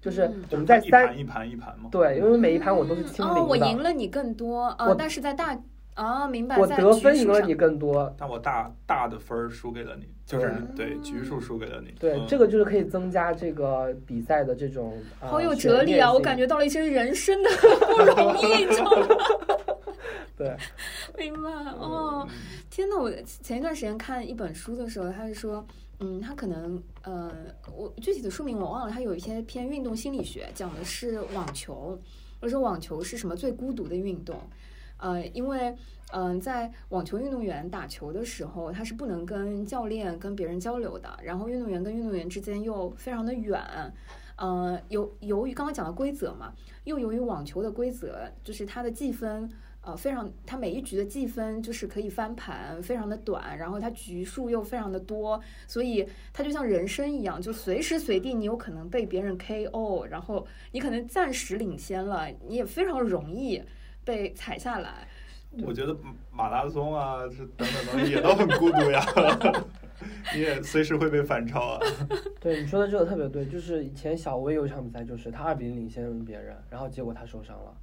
就是我们在一盘嘛，对，因为每一盘我都是清零的。哦，我赢了你更多啊，但是在大啊，明白，我得分赢了你更多，但我大的分输给了你，就是对局数输给了你。对，这个就是可以增加这个比赛的这种。好有哲理啊！我感觉到了一些人生的不容易，知道吗？对，明白哦。天哪，我前一段时间看一本书的时候，他是说。他可能我具体的书名我忘了，他有一些偏运动心理学，讲的是网球，或者说网球是什么最孤独的运动，因为在网球运动员打球的时候，他是不能跟教练跟别人交流的，然后运动员跟运动员之间又非常的远，由于刚刚讲的规则嘛，又由于网球的规则，就是它的计分。非常，他每一局的计分就是可以翻盘，非常的短，然后他局数又非常的多，所以他就像人生一样，就随时随地你有可能被别人 KO， 然后你可能暂时领先了，你也非常容易被踩下来。我觉得马拉松啊，这等也都很孤独呀，你也随时会被反超啊。对，你说的这个特别对，就是以前小威有一场比赛，就是他2-0领先别人，然后结果他受伤了。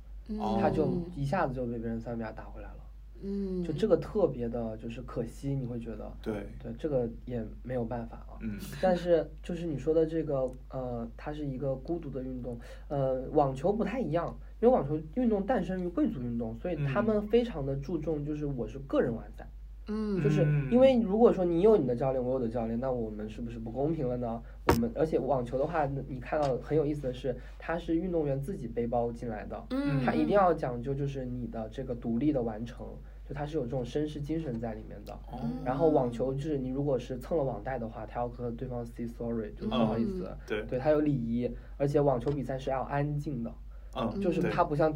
他就一下子就被别人3秒打回来了，就这个特别的，就是可惜，你会觉得，对，这个也没有办法啊。但是就是你说的这个，它是一个孤独的运动，网球不太一样，因为网球运动诞生于贵族运动，所以他们非常的注重，就是我是个人完赛，就是因为如果说你有你的教练，我有的教练，那我们是不是不公平了呢？而且网球的话，你看到很有意思的是，它是运动员自己背包进来的，它一定要讲究就是你的这个独立的完成，就它是有这种绅士精神在里面的。然后网球就是你如果是蹭了网带的话，他要和对方 say sorry， 就不好意思，对，它有礼仪，而且网球比赛是要安静的。就是它不像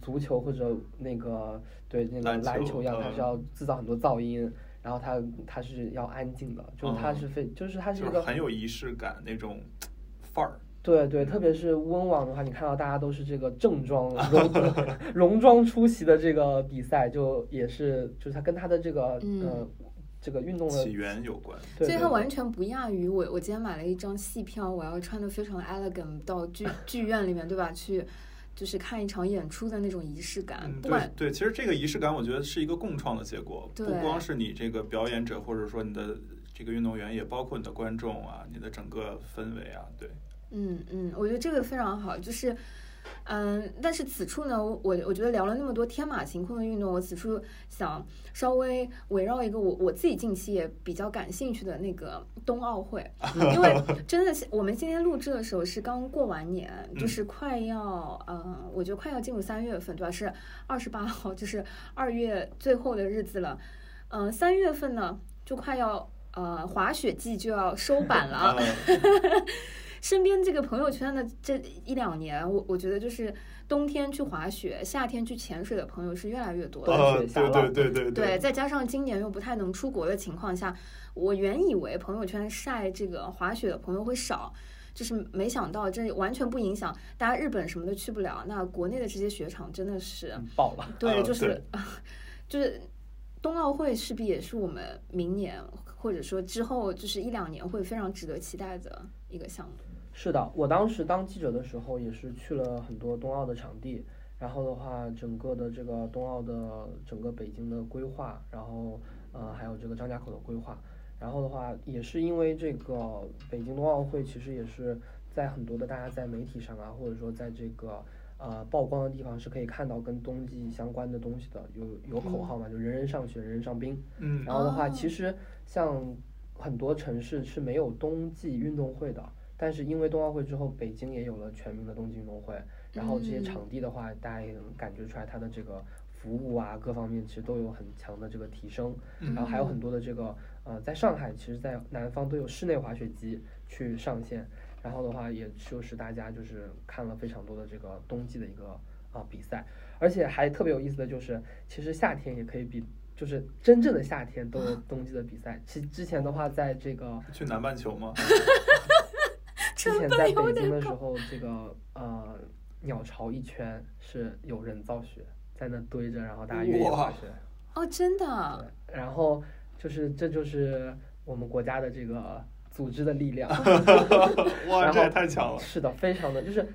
足球或者那个对那个篮球一样，它是要制造很多噪音，然后他是要安静的，就是他是非、嗯、就是他是一个、就是、很有仪式感那种范儿。对对，特别是温网的话，你看到大家都是这个正装戎装出席的这个比赛，就也是就是他跟他的这个这个运动的起源有关，所以它完全不亚于我今天买了一张戏票，我要穿的非常 elegant 到剧院里面，对吧？去就是看一场演出的那种仪式感。嗯、对，其实这个仪式感我觉得是一个共创的结果，不光是你这个表演者或者说你的这个运动员，也包括你的观众啊，你的整个氛围啊，对。嗯嗯，我觉得这个非常好，就是。但是此处呢，我觉得聊了那么多天马行空的运动，我此处想稍微围绕一个我自己近期也比较感兴趣的那个冬奥会，因为真的我们今天录制的时候是刚过完年，就是快要我觉得快要进入3月份，对吧？是28号，就是2月最后的日子了。3月份呢就快要滑雪季就要收板了。身边这个朋友圈的这一两年，我觉得就是冬天去滑雪，夏天去潜水的朋友是越来越多的。对，再加上今年又不太能出国的情况下，我原以为朋友圈晒这个滑雪的朋友会少，就是没想到这完全不影响大家，日本什么的去不了，那国内的这些雪场真的是爆了。对，就是就是冬奥会势必也是我们明年或者说之后就是一两年会非常值得期待的一个项目。是的，我当时当记者的时候也是去了很多冬奥的场地，然后的话整个的这个冬奥的整个北京的规划，然后还有这个张家口的规划，然后的话也是因为这个北京冬奥会其实也是在很多的大家在媒体上啊，或者说在这个曝光的地方是可以看到跟冬季相关的东西的，有口号嘛，就人人上学人人上冰。嗯，然后的话其实像很多城市是没有冬季运动会的，但是因为冬奥会之后，北京也有了全民的冬季运动会，然后这些场地的话，大家也能感觉出来它的这个服务啊，各方面其实都有很强的这个提升。然后还有很多的这个在上海，其实在南方都有室内滑雪机去上线，然后的话也就是大家就是看了非常多的这个冬季的一个比赛，而且还特别有意思的就是，其实夏天也可以比。就是真正的夏天都有冬季的比赛。其实之前的话，在这个去南半球吗？之前在北京的时候，这个鸟巢一圈是有人造雪在那堆着，然后大家越野滑雪。哦，真的。然后就是这就是我们国家的这个组织的力量。哇，这也太强了。是的，非常的就是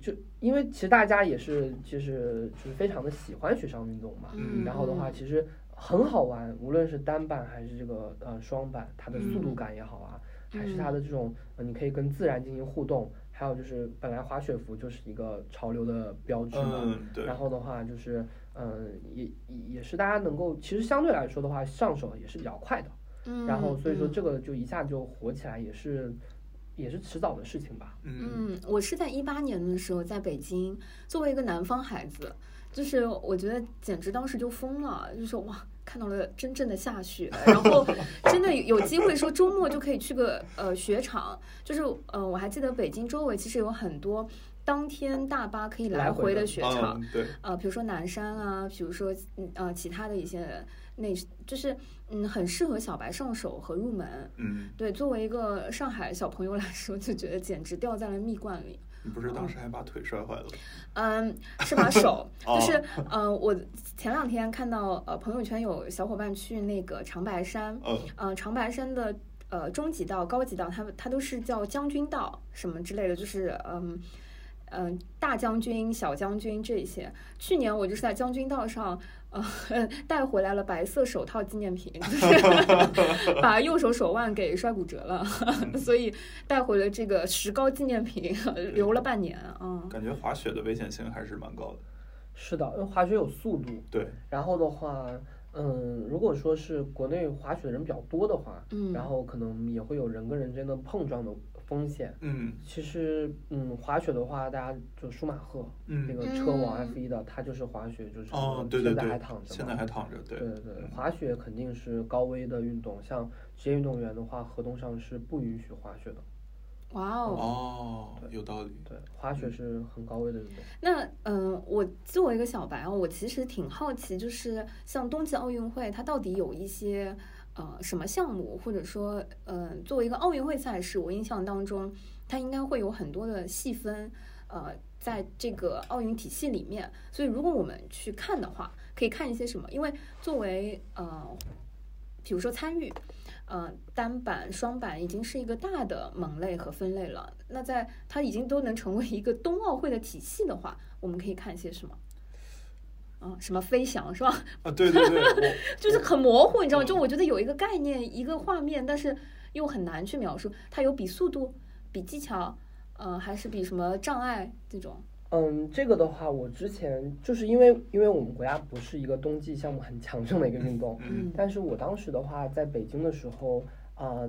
就。因为其实大家也是就是非常的喜欢雪上运动嘛，然后的话其实很好玩，无论是单板还是这个双板，它的速度感也好啊，还是它的这种你可以跟自然进行互动，还有就是本来滑雪服就是一个潮流的标志嘛，然后的话就是也是大家能够其实相对来说的话上手也是比较快的，然后所以说这个就一下就火起来也是迟早的事情吧。嗯，我是在2018年的时候在北京，作为一个南方孩子，就是我觉得简直当时就疯了，就是说哇，看到了真正的下雪，然后真的有机会说周末就可以去个雪场，就是我还记得北京周围其实有很多当天大巴可以来回的雪场，对，比如说南山啊，比如说其他的一些。那就是很适合小白上手和入门。对，作为一个上海小朋友来说，就觉得简直掉在了蜜罐里。你不是当时还把腿摔坏了？是把手，就是我前两天看到朋友圈有小伙伴去那个长白山，长白山的中级道、高级道，它都是叫将军道什么之类的，就是大将军、小将军这些。去年我就是在将军道上带回来了白色手套纪念品，就是把右手手腕给摔骨折了，所以带回了这个石膏纪念品，留了半年啊。感觉滑雪的危险性还是蛮高的。是的，因为滑雪有速度。对。然后的话，如果说是国内滑雪的人比较多的话，然后可能也会有人跟人之间的碰撞的。风险，其实，滑雪的话，大家就舒马赫，那个车王 F1 的，他就是滑雪，就是现在还躺着，对对对，滑雪肯定是高危的运动，像职业运动员的话，合同上是不允许滑雪的。哇哦，有道理。对，滑雪是很高危的运动。那我作为一个小白啊，我其实挺好奇，就是像冬季奥运会，它到底有一些什么项目，或者说作为一个奥运会赛事，我印象当中它应该会有很多的细分在这个奥运体系里面，所以如果我们去看的话可以看一些什么，因为作为比如说参与单板双板已经是一个大的门类和分类了，那在它已经都能成为一个冬奥会的体系的话，我们可以看一些什么什么飞翔是吧？啊，对对对，就是很模糊，你知道吗？就我觉得有一个概念、一个画面，但是又很难去描述。它有比速度、比技巧，还是比什么障碍这种？这个的话，我之前就是因为我们国家不是一个冬季项目很强盛的一个运动，但是我当时的话，在北京的时候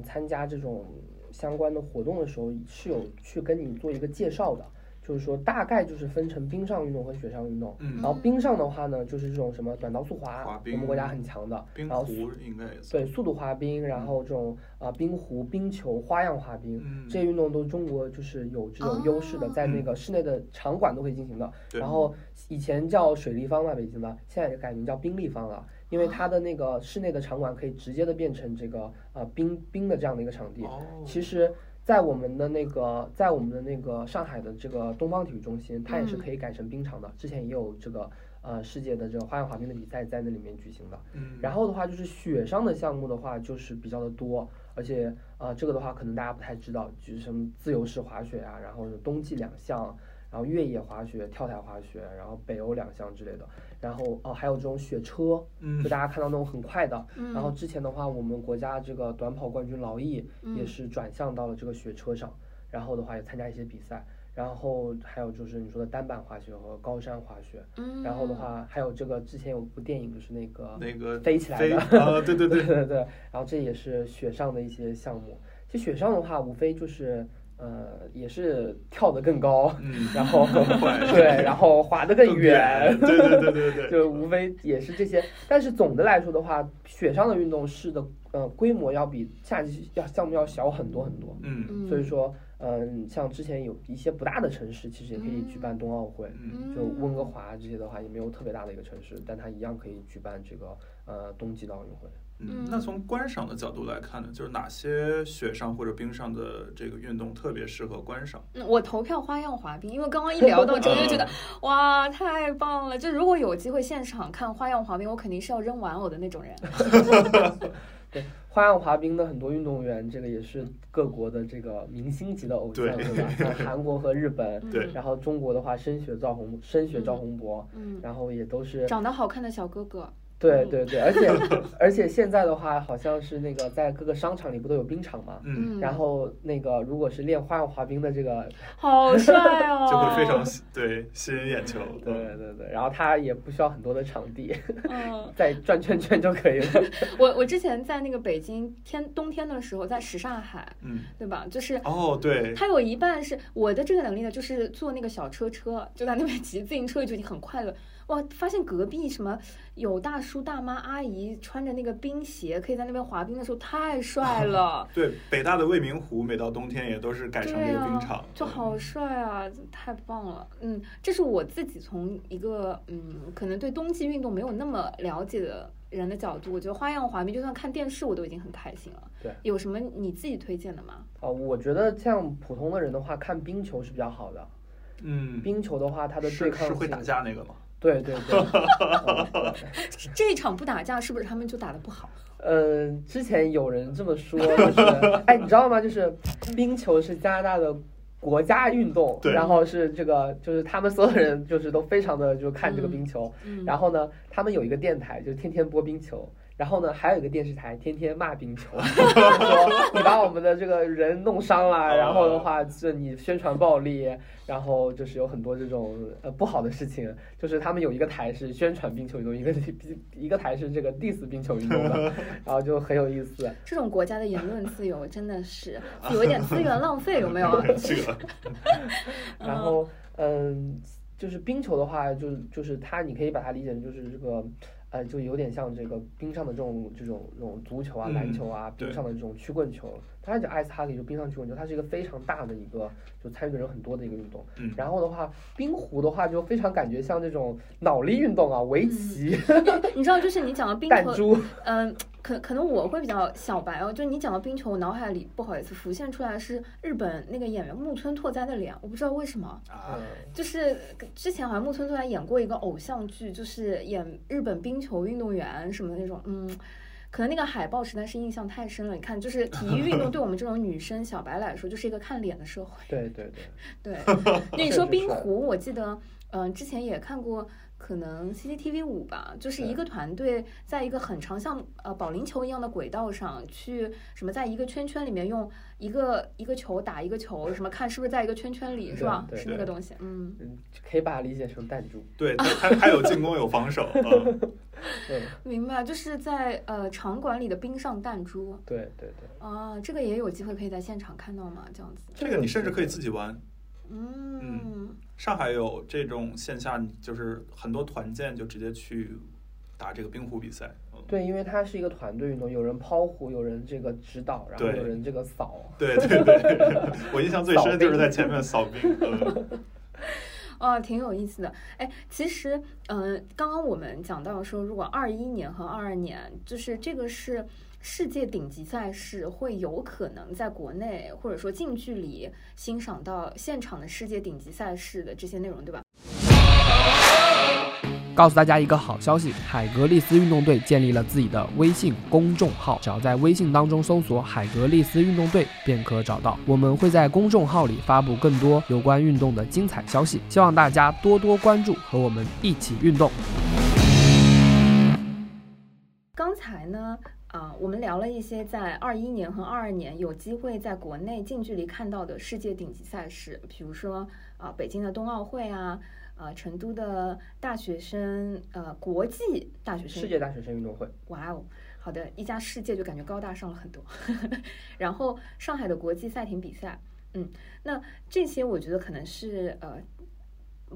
参加这种相关的活动的时候，是有去跟你做一个介绍的。就是说大概就是分成冰上运动和雪上运动，然后冰上的话呢就是这种什么短道速滑，我们国家很强的，冰壶应该也是，对，速度滑冰，然后这种冰壶、冰球、花样滑冰，这些运动都中国就是有这种优势的，在那个室内的场馆都可以进行的。然后以前叫水立方嘛，北京的，现在就改名叫冰立方了，因为它的那个室内的场馆可以直接的变成这个冰的这样的一个场地。其实在我们的那个上海的这个东方体育中心，它也是可以改成冰场的。之前也有这个世界的这个花样滑冰的比赛在那里面举行的。然后的话就是雪上的项目的话就是比较的多，而且这个的话可能大家不太知道，就是什么自由式滑雪啊，然后冬季两项，然后越野滑雪、跳台滑雪，然后北欧两项之类的，然后还有这种雪车，就大家看到那种很快的。然后之前的话，我们国家这个短跑冠军劳逸也是转向到了这个雪车上，然后的话也参加一些比赛，然后还有就是你说的单板滑雪和高山滑雪，然后的话还有这个之前有部电影就是那个飞起来的，对对对对对，然后这也是雪上的一些项目。其实雪上的话，无非就是。也是跳得更高，然后对，然后滑得更远，对对对对对，就无非也是这些。但是总的来说的话，雪上的运动是的，规模要比夏季项目要小很多很多。所以说，像之前有一些不大的城市，其实也可以举办冬奥会。就温哥华这些的话，也没有特别大的一个城市，但它一样可以举办这个冬季的奥运会。那从观赏的角度来看呢，就是哪些雪上或者冰上的这个运动特别适合观赏？我投票花样滑冰，因为刚刚一聊到这个就觉得哇太棒了，就如果有机会现场看花样滑冰，我肯定是要扔玩偶的那种人。对，花样滑冰的很多运动员，这个也是各国的这个明星级的偶像，对吧？像韩国和日本，对，然后中国的话，申雪赵宏博，然后也都是长得好看的小哥哥。对对对，而且现在的话，好像是那个在各个商场里不都有冰场嘛，然后那个如果是练花样滑冰的这个，好帅哦，就会非常对吸引眼球。对对对，然后他也不需要很多的场地，再转圈圈就可以了。我之前在那个北京冬天的时候，在什刹海，对吧？就是对，它有一半是我的这个能力呢，就是坐那个小车，就在那边骑自行车就已经很快乐。哇，发现隔壁什么有大叔大妈阿姨穿着那个冰鞋，可以在那边滑冰的时候太帅了。对，北大的未名湖每到冬天也都是改成这个冰场，就好帅啊，太棒了。这是我自己从一个可能对冬季运动没有那么了解的人的角度，我觉得花样滑冰就算看电视我都已经很开心了。对，有什么你自己推荐的吗？我觉得像普通的人的话，看冰球是比较好的。冰球的话，它的对抗性是会打架那个吗？对对对，这一场不打架是不是他们就打得不好？之前有人这么说，就是你知道吗？就是冰球是加拿大的国家运动，然后是这个就是他们所有人就是都非常的就看这个冰球，然后呢，他们有一个电台就天天播冰球。然后呢，还有一个电视台天天骂冰球，说你把我们的这个人弄伤了，然后的话是你宣传暴力，然后就是有很多这种不好的事情。就是他们有一个台是宣传冰球运动，一个台是这个 diss 冰球运动的，然后就很有意思。这种国家的言论自由真的是有一点资源浪费，有没有？然后就是冰球的话，就是它，你可以把它理解成就是这个。就有点像这个冰上的这种足球啊、篮球啊，冰上的这种曲棍球，它叫 ice hockey， 就冰上曲棍球，它是一个非常大的一个就参与的人很多的一个运动。然后的话，冰壶的话就非常感觉像这种脑力运动啊，围棋。你知道，就是你讲的冰球，弹珠，可能我会比较小白哦，就你讲到冰球，我脑海里不好意思浮现出来是日本那个演员木村拓哉的脸，我不知道为什么，就是之前好像木村拓哉演过一个偶像剧，就是演日本冰球运动员什么的那种，可能那个海报实在是印象太深了。你看，就是体育运动对我们这种女生小白来说，就是一个看脸的社会。对对对对，那你说冰壶，我记得，之前也看过。可能 CCTV5 吧，就是一个团队在一个很长像保龄球一样的轨道上去什么，在一个圈圈里面用一个球打一个球，什么看是不是在一个圈圈里是吧？是那个东西，可以把它理解成弹珠。对，它有进攻有防守。对，明白，就是在场馆里的冰上弹珠。对对对。啊，这个也有机会可以在现场看到吗？这样子。这个你甚至可以自己玩。上海有这种线下，就是很多团建就直接去打这个冰壶比赛。对，因为它是一个团队运动，有人抛壶，有人这个指导，然后有人这个扫。对对对，我印象最深就是在前面扫冰。挺有意思的。哎，其实，刚刚我们讲到说，如果21年和22年，就是这个是世界顶级赛事，会有可能在国内或者说近距离欣赏到现场的世界顶级赛事的这些内容，对吧？告诉大家一个好消息，海格力斯运动队建立了自己的微信公众号，只要在微信当中搜索海格力斯运动队便可找到。我们会在公众号里发布更多有关运动的精彩消息，希望大家多多关注，和我们一起运动。刚才呢我们聊了一些在21年和22年有机会在国内近距离看到的世界顶级赛事，比如说北京的冬奥会啊，成都的大学生国际大学生世界大学生运动会。哇哦，好的，一加世界就感觉高大上了很多。然后上海的国际赛艇比赛，那这些我觉得可能是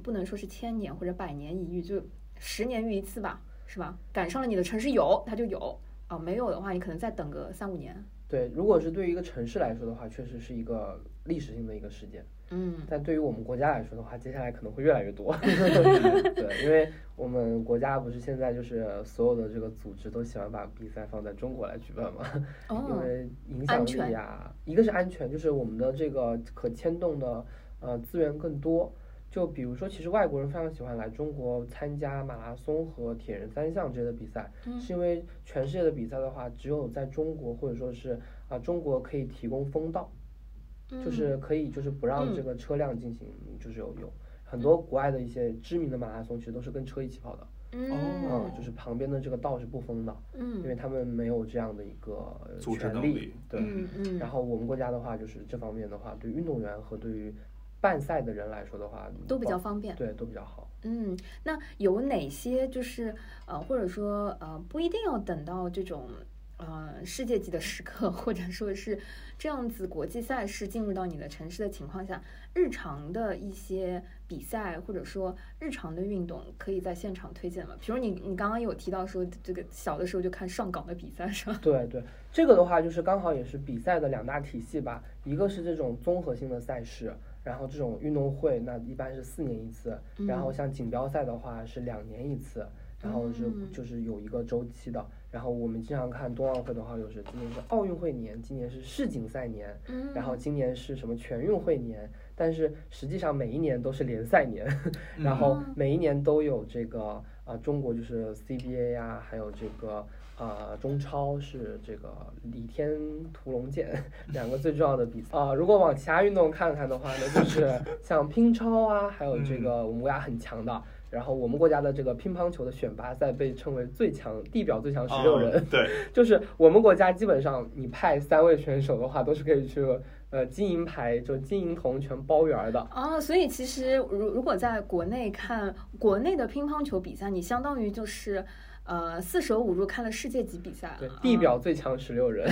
不能说是千年或者百年一遇，就10年遇一次吧，是吧？赶上了你的城市有，它就有。没有的话，你可能再等个3-5年。对，如果是对于一个城市来说的话，确实是一个历史性的一个事件。但对于我们国家来说的话，接下来可能会越来越多。对，因为我们国家不是现在就是所有的这个组织都喜欢把比赛放在中国来举办嘛？因为影响力啊，一个是安全，就是我们的这个可牵动的资源更多。就比如说，其实外国人非常喜欢来中国参加马拉松和铁人3项之类的比赛，是因为全世界的比赛的话，只有在中国或者说是中国可以提供封道，就是可以就是不让这个车辆进行，就是有很多国外的一些知名的马拉松其实都是跟车一起跑的，就是旁边的这个道是不封的，因为他们没有这样的一个权利。对，然后我们国家的话，就是这方面的话，对运动员和对于办赛的人来说的话，都比较方便，对，都比较好。那有哪些就是或者说不一定要等到这种世界级的时刻，或者说是这样子国际赛事进入到你的城市的情况下，日常的一些比赛或者说日常的运动可以在现场推荐吗？比如你刚刚有提到说这个小的时候就看上港的比赛是吧？对对，这个的话就是刚好也是比赛的2大体系吧，一个是这种综合性的赛事。然后这种运动会那一般是4年一次，然后像锦标赛的话是2年一次，然后就是有一个周期的。然后我们经常看冬奥会的话，就是今年是奥运会年，今年是世锦赛年，然后今年是什么全运会年，但是实际上每一年都是联赛年，然后每一年都有这个中国就是 CBA 啊，还有这个中超是这个李天屠龙剑2个最重要的比赛如果往其他运动看看的话呢，就是像乒超啊，还有这个我们国家很强的，然后我们国家的这个乒乓球的选拔赛被称为最强地表最强16人，对，就是我们国家基本上你派3位选手的话，都是可以去金银牌就金银铜全包圆的所以其实如果在国内看国内的乒乓球比赛，你相当于就是4手5入看了世界级比赛，对，地表最强16人。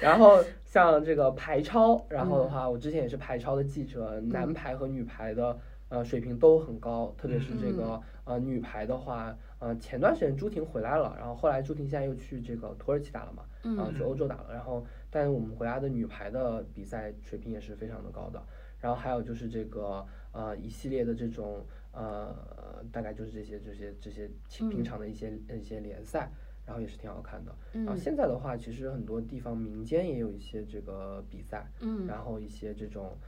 然后像这个排超，然后的话，我之前也是排超的记者，男排和女排的水平都很高，特别是这个女排的话，前段时间朱婷回来了，然后后来朱婷现在又去这个土耳其打了嘛，去欧洲打了，然后但是我们国家的女排的比赛水平也是非常的高的。然后还有就是这个一系列的这种大概就是这些平常的一些联赛，然后也是挺好看的。然后现在的话，其实很多地方民间也有一些这个比赛，然后一些这种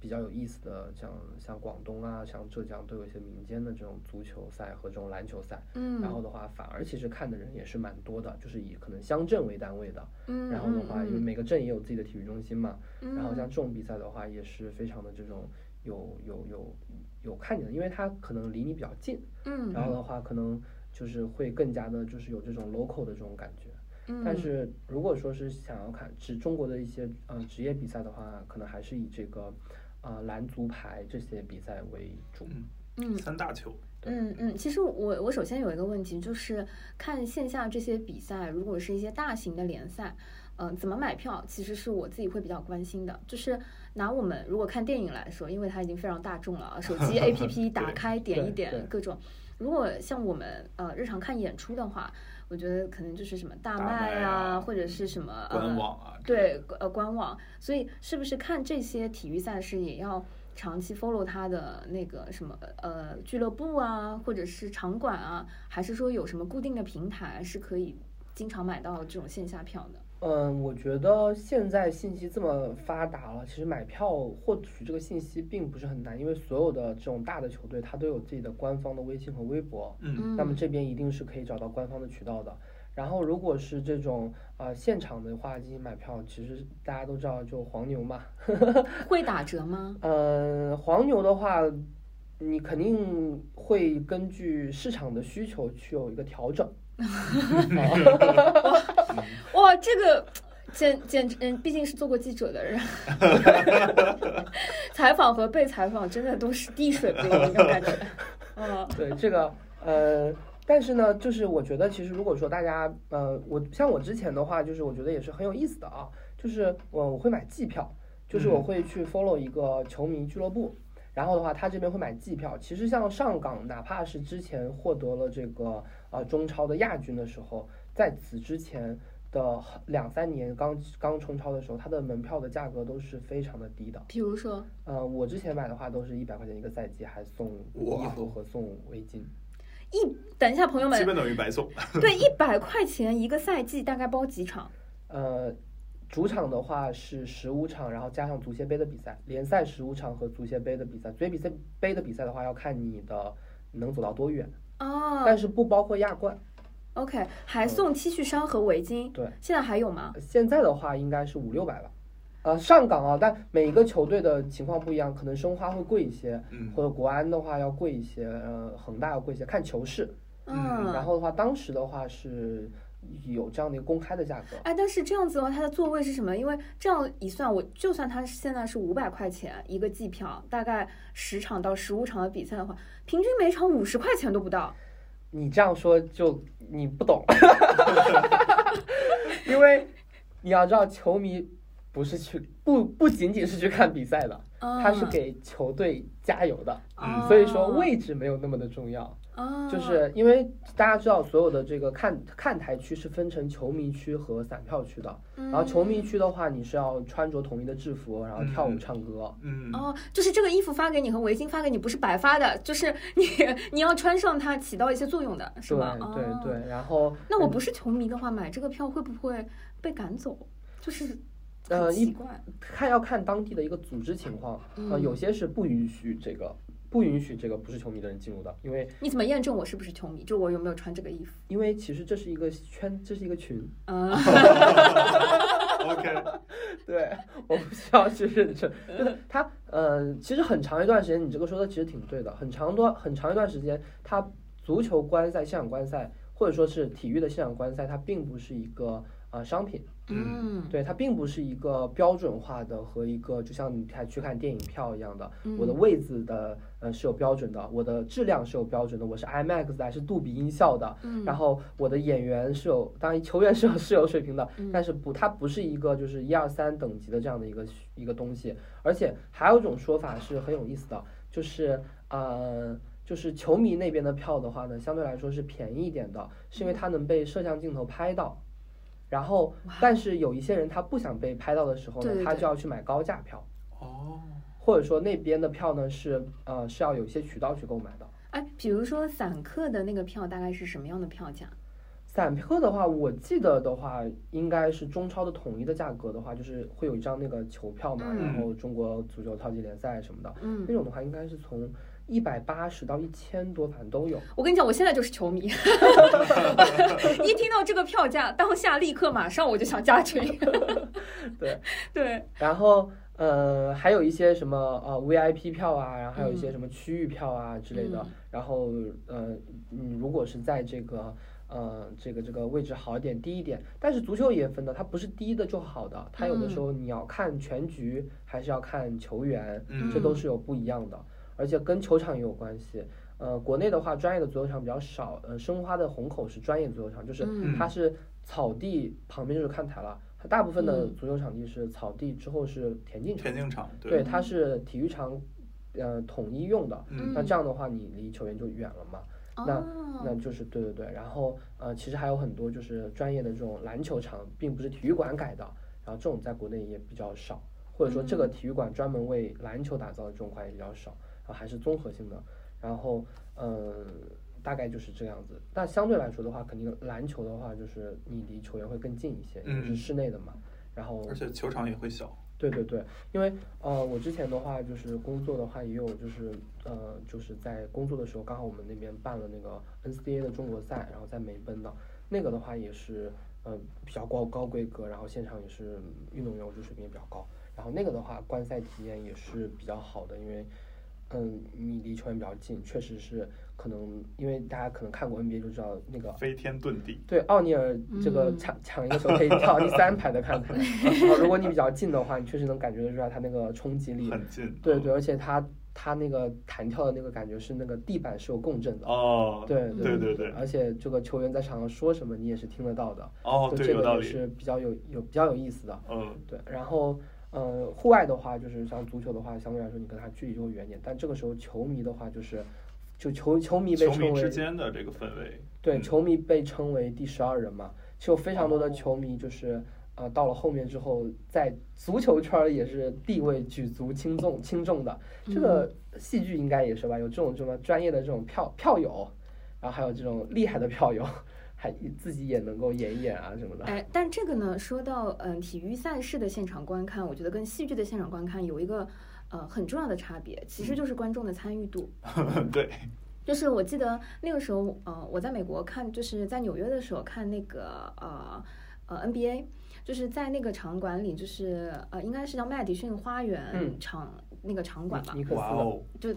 比较有意思的，像广东啊，像浙江都有一些民间的这种足球赛和这种篮球赛，然后的话反而其实看的人也是蛮多的，就是以可能乡镇为单位的，然后的话因为每个镇也有自己的体育中心嘛，然后像这种比赛的话也是非常的这种有看见的，因为它可能离你比较近，然后的话可能就是会更加的就是有这种 local 的这种感觉。但是如果说是想要看中国的一些职业比赛的话，可能还是以这个篮足排这些比赛为主。三大球。其实我首先有一个问题，就是看线下这些比赛，如果是一些大型的联赛，怎么买票其实是我自己会比较关心的。就是拿我们如果看电影来说，因为它已经非常大众了，手机 APP 打开点一点各种。如果像我们日常看演出的话，我觉得可能就是什么大麦啊，或者是什么官网啊，对，官网。所以是不是看这些体育赛事也要长期 follow 它的那个什么俱乐部啊，或者是场馆啊，还是说有什么固定的平台是可以经常买到这种线下票的？我觉得现在信息这么发达了，其实买票获取这个信息并不是很难，因为所有的这种大的球队它都有自己的官方的微信和微博，那么这边一定是可以找到官方的渠道的。然后如果是这种现场的话进行买票，其实大家都知道就黄牛嘛会打折吗？黄牛的话你肯定会根据市场的需求去有一个调整哇，这个毕竟是做过记者的人采访和被采访真的都是低水平的感觉对这个但是呢，就是我觉得其实如果说大家我之前的话，就是我觉得也是很有意思的啊，就是我会买季票，就是我会去 follow 一个球迷俱乐部，然后的话，他这边会买季票。其实像上港，哪怕是之前获得了这个中超的亚军的时候，在此之前的2-3年刚冲超的时候，它的门票的价格都是非常的低的。比如说，我之前买的话都是100块钱一个赛季，还送衣服和送围巾。等一下，朋友们，基本等于白送。对，100块钱一个赛季，大概包几场？主场的话是15场，然后加上足协杯的比赛，联赛15场和足协杯的比赛。足协杯的比赛的话，要看你的能走到多远哦，但是不包括亚冠。OK， 还送 T 恤衫和围巾。对，现在还有吗？现在的话应该是500-600吧。上港啊，但每一个球队的情况不一样，可能申花会贵一些，或者国安的话要贵一些，恒大要贵一些，看球市。然后的话，当时的话是有这样的一个公开的价格。但是这样子的话，它的座位是什么？因为这样一算，我就算它现在是500块钱一个季票，大概10场到15场的比赛的话，平均每场50块钱都不到。你这样说就你不懂因为你要知道，球迷不是不仅仅是去看比赛的，他是给球队加油的，所以说位置没有那么的重要。就是因为大家知道，所有的这个看台区是分成球迷区和散票区的。然后球迷区的话，你是要穿着统一的制服，然后跳舞唱歌。就是这个衣服发给你和围巾发给你，不是白发的，就是你要穿上它起到一些作用的，是吧？对。然后那我不是球迷的话，买这个票会不会被赶走？就是。要看当地的一个组织情况，有些是不允许这个不是球迷的人进入的，因为你怎么验证我是不是球迷？就我有没有穿这个衣服？因为其实这是一个圈，这是一个群。OK， 对，我不需要去认证。就是他，其实很长一段时间，你这个说的其实挺对的，很长一段时间，他足球观赛、现场观赛，或者说是体育的现场观赛，它并不是一个商品。对，它并不是一个标准化的和一个就像你去看电影票一样的，我的位置的是有标准的，我的质量是有标准的，我是 IMAX 的还是杜比音效的，然后我的演员是有，当然球员是有水平的，但是它不是一个就是1、2、3等级的这样的一个东西。而且还有一种说法是很有意思的，就是就是球迷那边的票的话呢，相对来说是便宜一点的，是因为它能被摄像镜头拍到。然后，但是有一些人他不想被拍到的时候呢，他就要去买高价票。或者说那边的票呢是要有一些渠道去购买的。比如说散客的那个票大概是什么样的票价？散票的话，我记得的话应该是中超的统一的价格的话，就是会有一张那个球票嘛，然后中国足球超级联赛什么的，那种的话应该是从180到1000多，反正都有。我跟你讲，我现在就是球迷，一听到这个票价，当下立刻马上我就想加群。对对，然后还有一些什么VIP 票啊，然后还有一些什么区域票啊之类的。然后你如果是在这个这个位置好一点低一点，但是足球也分的，它不是低的就好的，它有的时候你要看全局，还是要看球员，这都是有不一样的。而且跟球场也有关系，国内的话，专业的足球场比较少，申花的虹口是专业足球场，就是它是草地旁边就是看台了，它大部分的足球场地是草地之后是田径场，对，它是体育场，统一用的，那这样的话你离球员就远了嘛，那就是对，然后其实还有很多就是专业的这种篮球场，并不是体育馆改的，然后这种在国内也比较少，或者说这个体育馆专门为篮球打造的这种款也比较少。还是综合性的，然后大概就是这样子。但相对来说的话，肯定篮球的话，就是你离球员会更近一些，因为是室内的嘛。然后而且球场也会小。对，因为我之前的话就是工作的话也有就是就是在工作的时候，刚好我们那边办了那个 NCAA 的中国赛，然后在梅奔的那个的话也是比较高规格，然后现场也是运动员我觉得水平也比较高，然后那个的话观赛体验也是比较好的，因为。你离球员比较近，确实是可能，因为大家可能看过 NBA 就知道那个飞天遁地，对，奥尼尔这个抢一个球可以跳第3排的看台，然后如果你比较近的话，你确实能感觉得出来他那个冲击力很近，对，而且他那个弹跳的那个感觉是那个地板是有共振的哦，对，而且这个球员在场上说什么你也是听得到的哦，对，这个也是比较有意思的，对，然后。户外的话，就是像足球的话，相对来说你跟他距离就会远点，但这个时候球迷的话，就是球迷被称为之间的这个氛围，对，球迷被称为第12人嘛，就有非常多的球迷就是到了后面之后，在足球圈也是地位举足轻重的，这个戏剧应该也是吧，有这种什么专业的这种票友，然后还有这种厉害的票友。还自己也能够演一演啊什么的。哎，但这个呢，说到体育赛事的现场观看，我觉得跟戏剧的现场观看有一个很重要的差别，其实就是观众的参与度。对。就是我记得那个时候，我在美国看，就是在纽约的时候看那个NBA， 就是在那个场馆里，就是应该是叫麦迪逊花园场。那个场馆吧，就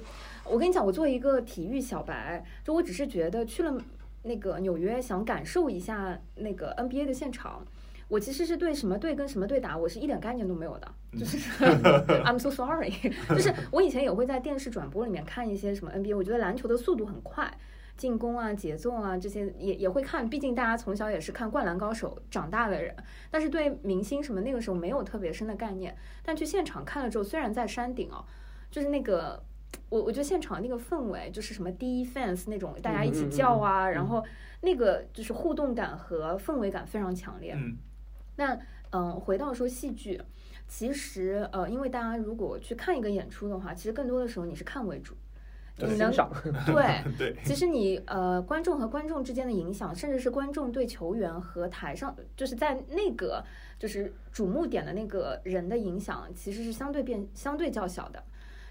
我跟你讲，我作为一个体育小白，就我只是觉得去了。那个纽约想感受一下那个 NBA 的现场，我其实是对什么队跟什么队打，我是一点概念都没有的，就是I'm so sorry， 就是我以前也会在电视转播里面看一些什么 NBA， 我觉得篮球的速度很快，进攻啊节奏啊这些也会看，毕竟大家从小也是看灌篮高手长大的人，但是对明星什么那个时候没有特别深的概念，但去现场看了之后，虽然在山顶啊，就是那个。我觉得现场那个氛围就是什么 defense 那种大家一起叫啊，然后那个就是互动感和氛围感非常强烈。那回到说戏剧，其实因为大家如果去看一个演出的话，其实更多的时候你是看为主，你能对，其实你观众和观众之间的影响，甚至是观众对球员和台上就是在那个就是瞩目点的那个人的影响，其实是相对较小的。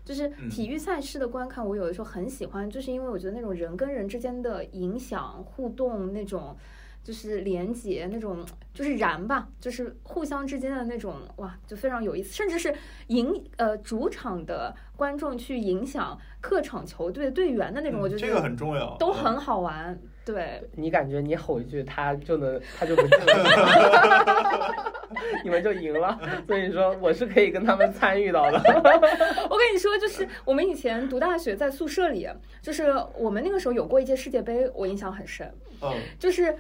就是体育赛事的观看，我有的时候很喜欢，就是因为我觉得那种人跟人之间的影响、互动，那种就是连接，那种就是燃吧，就是互相之间的那种哇，就非常有意思。甚至是主场的观众去影响客场球队队员的那种，我觉得这个很重要，都很好玩。对，你感觉你吼一句，他就不进了。你们就赢了，所以说我是可以跟他们参与到的。我跟你说，就是我们以前读大学在宿舍里，就是我们那个时候有过一届世界杯，我印象很深。就是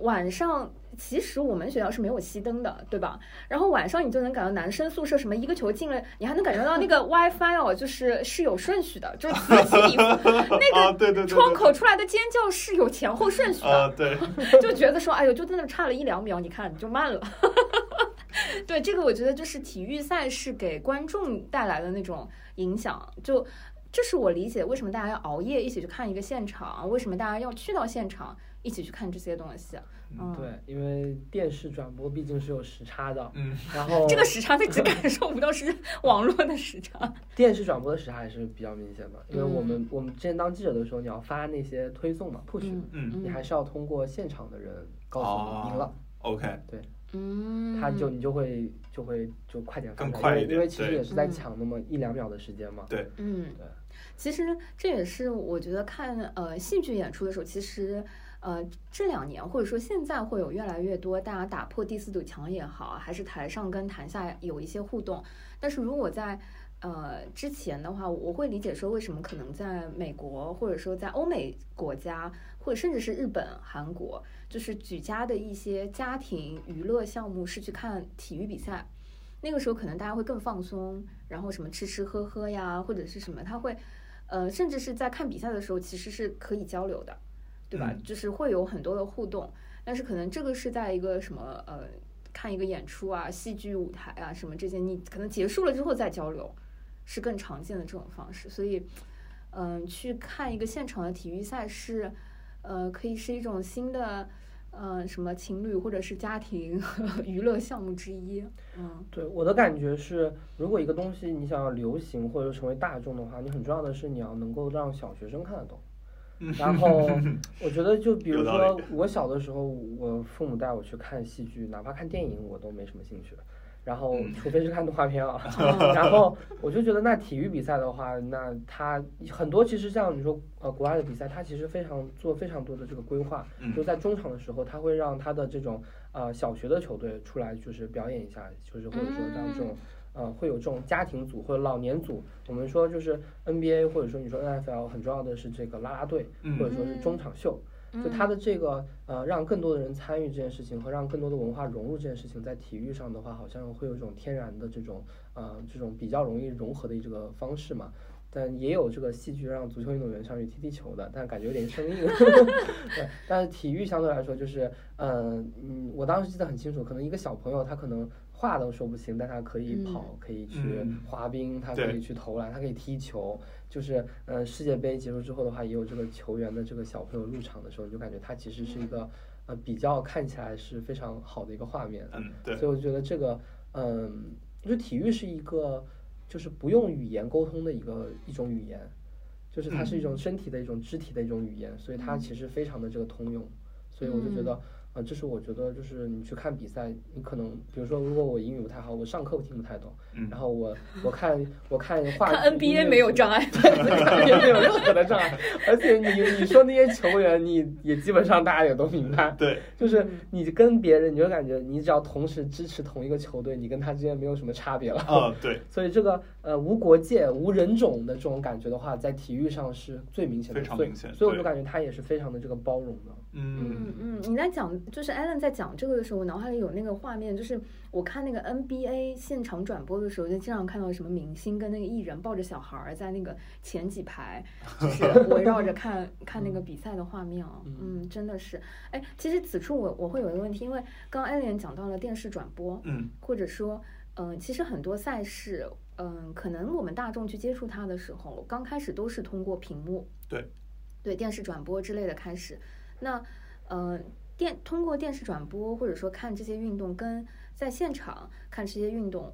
晚上其实我们学校是没有熄灯的，对吧？然后晚上你就能感到男生宿舍什么一个球进了，你还能感觉到那个 WiFi 哦，就是有顺序的，就是此起彼伏，那个窗口出来的尖叫是有前后顺序的，对，就觉得说哎呦，就在那差了1-2秒，你看你就慢了。对，这个我觉得就是体育赛事给观众带来的那种影响，就这是我理解为什么大家要熬夜一起去看一个现场，为什么大家要去到现场，一起去看这些东西。嗯，对，因为电视转播毕竟是有时差的，嗯，然后这个时差他只感受不到是网络的时差，电视转播的时差还是比较明显的，因为我们之前当记者的时候，你要发那些推送嘛 ，push， 你还是要通过现场的人告诉你赢了 ，OK， 对，嗯，他就你就会快点发，更快一点，因为其实也是在抢那么一两秒的时间嘛，对，嗯，对，其实这也是我觉得看戏剧演出的时候，其实。这两年或者说现在会有越来越多大家打破第四堵墙也好，还是台上跟台下有一些互动。但是如果在之前的话，我会理解说为什么可能在美国或者说在欧美国家，或者甚至是日本、韩国，就是举家的一些家庭娱乐项目是去看体育比赛。那个时候可能大家会更放松，然后什么吃吃喝喝呀，或者是什么，他会甚至是在看比赛的时候其实是可以交流的。对吧？就是会有很多的互动，但是可能这个是在一个什么看一个演出啊、戏剧舞台啊什么这些，你可能结束了之后再交流，是更常见的这种方式。所以，去看一个现场的体育赛事，可以是一种新的什么情侣或者是家庭娱乐项目之一。嗯，对，我的感觉是，如果一个东西你想要流行或者成为大众的话，你很重要的是你要能够让小学生看得懂。然后我觉得就比如说我小的时候，我父母带我去看戏剧，哪怕看电影我都没什么兴趣，然后除非是看动画片啊。然后我就觉得那体育比赛的话，那它很多其实像你说国外的比赛，它其实非常多的这个规划，就在中场的时候它会让它的这种小学的球队出来就是表演一下，就是或者说像这种会有这种家庭组或者老年组，我们说就是 NBA 或者说你说 NFL， 很重要的是这个啦啦队，或者说是中场秀，就它的这个让更多的人参与这件事情和让更多的文化融入这件事情，在体育上的话，好像会有一种天然的这种比较容易融合的这个方式嘛。但也有这个戏剧让足球运动员上去踢踢球的，但感觉有点生硬。对，但是体育相对来说就是我当时记得很清楚，可能一个小朋友他可能话都说不清，但他可以跑，可以去滑冰，他可以去投篮，他可以踢球。就是世界杯结束之后的话，也有这个球员的这个小朋友入场的时候，你就感觉他其实是一个比较看起来是非常好的一个画面。嗯，对。所以我觉得这个就体育是一个就是不用语言沟通的一种语言，就是它是一种身体的一种肢体的一种语言，所以它其实非常的这个通用。所以我就觉得。这是我觉得，就是你去看比赛，你可能比如说，如果我英语不太好，我上课我听不太懂，然后我看话剧，看 NBA 没有障碍，对，看 NBA 没有任何的障碍，而且你说那些球员，你也基本上大家也都明白，对，就是你跟别人，你就感觉你只要同时支持同一个球队，你跟他之间没有什么差别了，对，所以这个无国界、无人种的这种感觉的话，在体育上是最明显的，非常明显，所以我就感觉他也是非常的这个包容的，你在讲。就是 Alan 在讲这个的时候，我脑海里有那个画面，就是我看那个 NBA 现场转播的时候，就经常看到什么明星跟那个艺人抱着小孩在那个前几排，就是围绕着看看那个比赛的画面啊。真的是。哎，其实此处我会有一个问题，因为刚 Alan 讲到了电视转播，或者说，其实很多赛事，可能我们大众去接触它的时候，刚开始都是通过屏幕，对，电视转播之类的开始。那，通过电视转播或者说看这些运动跟在现场看这些运动，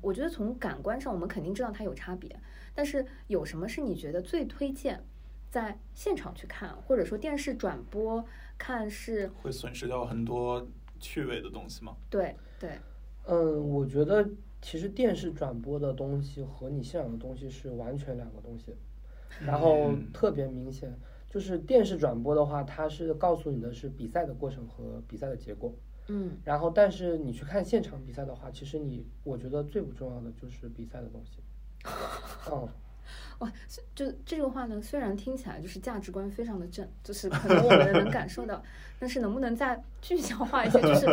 我觉得从感官上我们肯定知道它有差别，但是有什么是你觉得最推荐在现场去看，或者说电视转播看是会损失掉很多趣味的东西吗？对，我觉得其实电视转播的东西和你现场的东西是完全两个东西，然后特别明显。就是电视转播的话，它是告诉你的是比赛的过程和比赛的结果，然后但是你去看现场比赛的话，其实我觉得最不重要的就是比赛的东西。哇，就这个话呢，虽然听起来就是价值观非常的正，就是可能我们能感受到，但是能不能再具象化一些？就是，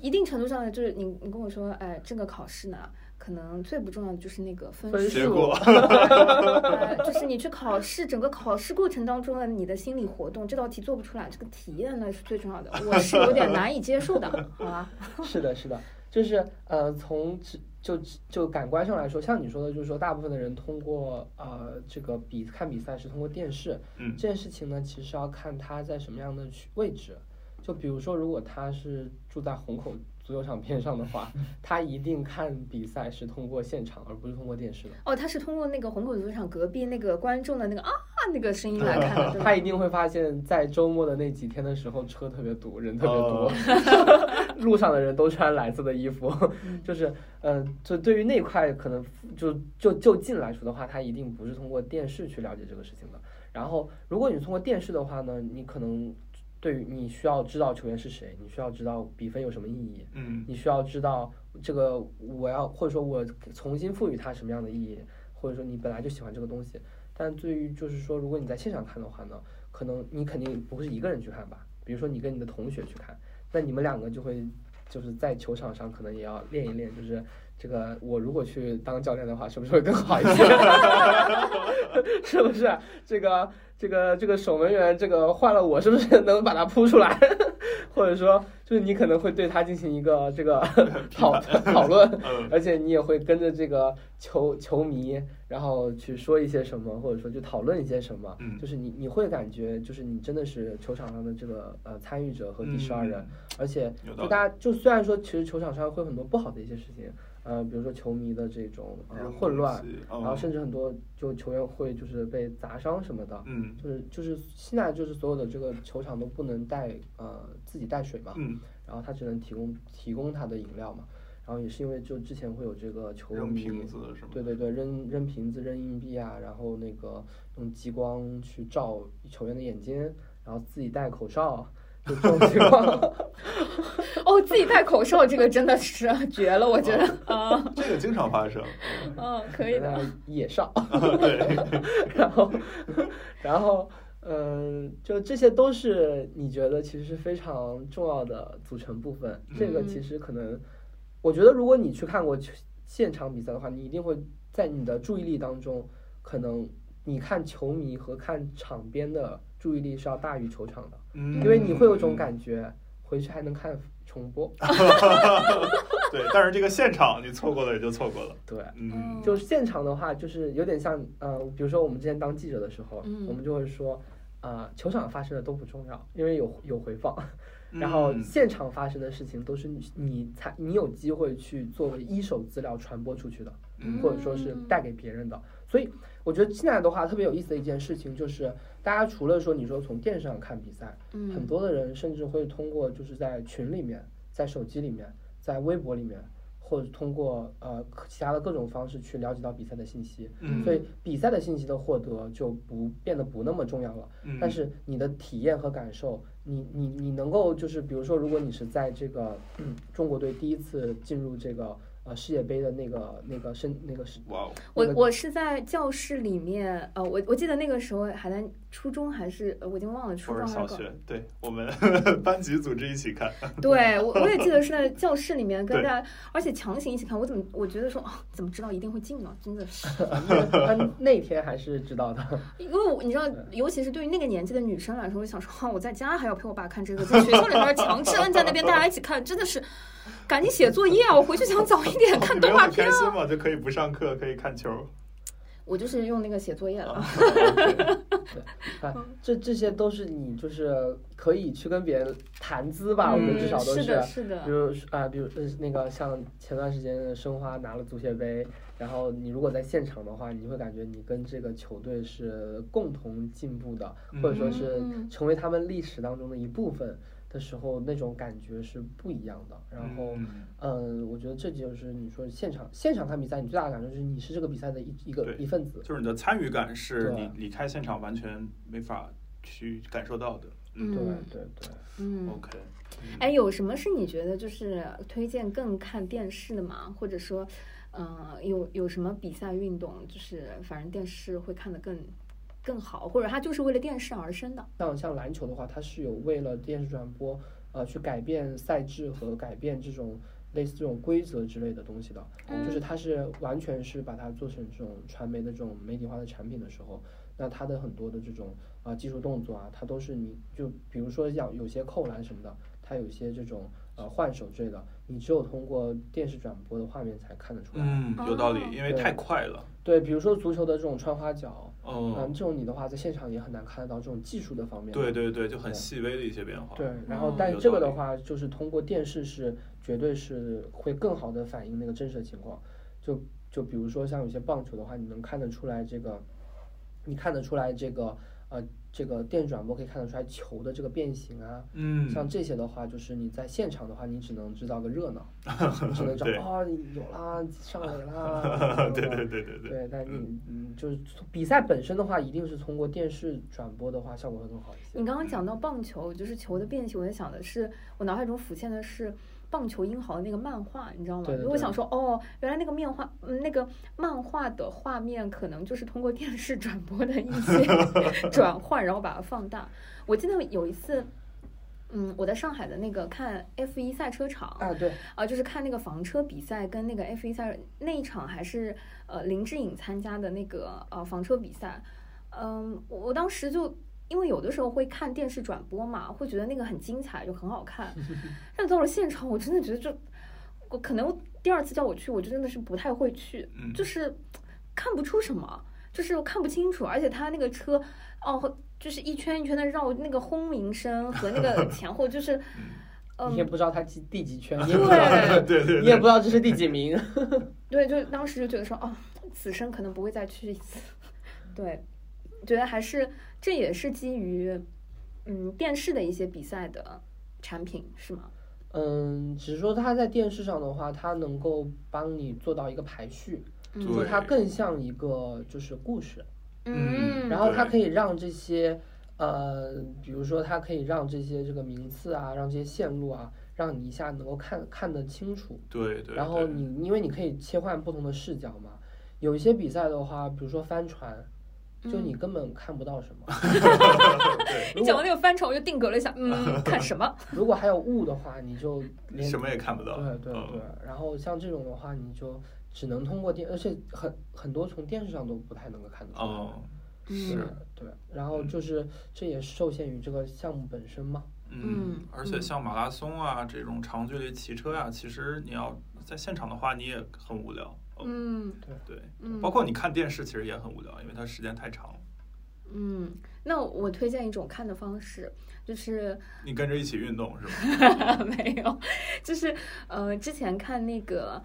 一定程度上的就是你跟我说，哎，这个考试呢，可能最不重要的就是那个分数，就是你去考试，整个考试过程当中的你的心理活动，这道题做不出来，这个体验呢是最重要的，我是有点难以接受的，好吧？是的，就是从就感官上来说，像你说的，就是说大部分的人通过这个看比赛是通过电视，这件事情呢，其实要看他在什么样的位置。就比如说，如果他是住在虹口足球场边上的话，他一定看比赛是通过现场，而不是通过电视的。哦，他是通过那个虹口足球场隔壁那个观众的那个那个声音来看的。他一定会发现，在周末的那几天的时候，车特别堵，人特别多，路上的人都穿蓝色的衣服，就是就对于那块可能就近来说的话，他一定不是通过电视去了解这个事情的。然后，如果你通过电视的话呢，你可能。对于你需要知道球员是谁，你需要知道比分有什么意义，你需要知道这个我要或者说我重新赋予它什么样的意义，或者说你本来就喜欢这个东西。但对于就是说，如果你在现场看的话呢，可能你肯定不是一个人去看吧，比如说你跟你的同学去看，那你们两个就会就是在球场上可能也要练一练，就是这个我如果去当教练的话，是不是会更好一些？是不是这个守门员这个换了我是不是能把他扑出来？或者说就是你可能会对他进行一个这个讨论，而且你也会跟着这个球迷然后去说一些什么，或者说就讨论一些什么，就是你会感觉就是你真的是球场上的这个参与者和第12人，而且就大家就虽然说其实球场上会有很多不好的一些事情，比如说球迷的这种混乱，然后甚至很多就球员会就是被砸伤什么的，就是现在就是所有的这个球场都不能带自己带水嘛，然后他只能提供他的饮料嘛，然后也是因为就之前会有这个球迷扔瓶子什么，对扔瓶子扔硬币啊，然后那个用激光去照球员的眼睛，然后自己戴口哨。就这种情况哦，自己戴口哨这个真的是绝了，我觉得这个经常发生。可以的，野哨。对，然后就这些都是你觉得其实是非常重要的组成部分。这个其实可能，我觉得如果你去看过现场比赛的话，你一定会在你的注意力当中，可能你看球迷和看场边的。注意力是要大于球场的，因为你会有种感觉，回去还能看重播。对，但是这个现场你错过了也就错过了。对，就是现场的话，就是有点像比如说我们之前当记者的时候，我们就会说球场发生的都不重要，因为有回放。然后现场发生的事情都是你有机会去作为一手资料传播出去的，或者说是带给别人的。所以我觉得现在的话特别有意思的一件事情就是，大家除了说你说从电视上看比赛，很多的人甚至会通过就是在群里面、在手机里面、在微博里面，或者通过其他的各种方式去了解到比赛的信息。所以比赛的信息的获得就不变得不那么重要了，但是你的体验和感受。你能够就是比如说，如果你是在这个中国队第一次进入这个世界杯的那个是哇，我是在教室里面我记得那个时候还在初中还是我已经忘了初中还是小学，对我们班级组织一起看，对我也记得是在教室里面跟大家，而且强行一起看，我觉得说怎么知道一定会进呢？真的是那天还是知道的，因为你知道，尤其是对于那个年纪的女生来说，我想说我在家还要陪我爸看这个，在学校里面强制摁在那边大家一起看，真的是赶紧写作业啊！我回去想早一点看动画片啊。开心嘛，就可以不上课，可以看球。我就是用那个写作业了。这些都是你就是可以去跟别人谈资吧，我觉得至少都是。是的。比如那个像前段时间申花拿了足协杯，然后你如果在现场的话，你会感觉你跟这个球队是共同进步的，或者说是成为他们历史当中的一部分。的时候那种感觉是不一样的，然后我觉得这就是你说现场看比赛，你最大的感觉就是你是这个比赛的一份子，就是你的参与感是你离开现场完全没法去感受到的。对 OK。 有什么是你觉得就是推荐更看电视的吗？或者说有什么比赛运动就是反正电视会看得更好，或者它就是为了电视而生的。像篮球的话，它是有为了电视转播，去改变赛制和改变这种类似这种规则之类的东西的，就是它是完全是把它做成这种传媒的这种媒体化的产品的时候，那它的很多的这种技术动作啊，它都是你就比如说像有些扣篮什么的，它有些这种换手之类的，你只有通过电视转播的画面才看得出来。嗯，有道理，因为太快了。对，比如说足球的这种穿花脚，这种你的话在现场也很难看得到这种技术的方面。对对对，就很细微的一些变化。对，然后但这个的话，就是通过电视是绝对是会更好的反映那个真实的情况。就比如说像有些棒球的话，你看得出来这个这个电视转播可以看得出来球的这个变形啊，像这些的话，就是你在现场的话，你只能知道个热闹，你只能找啊有啦，上来啦，对，但你就是比赛本身的话，一定是通过电视转播的话，效果会更好一些。你刚刚讲到棒球，就是球的变形，我在想的是，我脑海中浮现的是棒球英豪的那个漫画，你知道吗？对对对，我想说，哦，原来那个那个漫画的画面可能就是通过电视转播的一些转换，然后把它放大。我记得有一次，我在上海的那个看 F1 赛车场啊，对，就是看那个房车比赛跟那个 F1 赛那一场，还是林志颖参加的那个房车比赛。我当时就，因为有的时候会看电视转播嘛，会觉得那个很精彩，就很好看。但到了现场，我真的觉得我可能第二次叫我去，我就真的是不太会去，就是看不出什么，就是看不清楚，而且他那个车就是一圈一圈的绕，那个轰鸣声和那个前后就是你也不知道他第几圈，对，你也不知道这是第几名。对，就当时就觉得说，此生可能不会再去一次。对，觉得还是这也是基于电视的一些比赛的产品是吗？只是说它在电视上的话，它能够帮你做到一个排序，就它更像一个就是故事，然后它可以让这些比如说它可以让这些这个名次啊，让这些线路啊，让你一下能够看得清楚，对，然后你因为你可以切换不同的视角嘛，有一些比赛的话，比如说帆船。就你根本看不到什么。你讲完那个帆船，我就定格了一下，看什么？如果还有雾的话，你就连什么也看不到。对。然后像这种的话，你就只能通过而且很多从电视上都不太能够看得到。是。对，然后就是这也受限于这个项目本身嘛。而且像马拉松啊这种长距离骑车啊，其实你要在现场的话，你也很无聊。对，包括你看电视其实也很无聊，因为它时间太长了。那我推荐一种看的方式，就是你跟着一起运动是吗？没有，就是之前看那个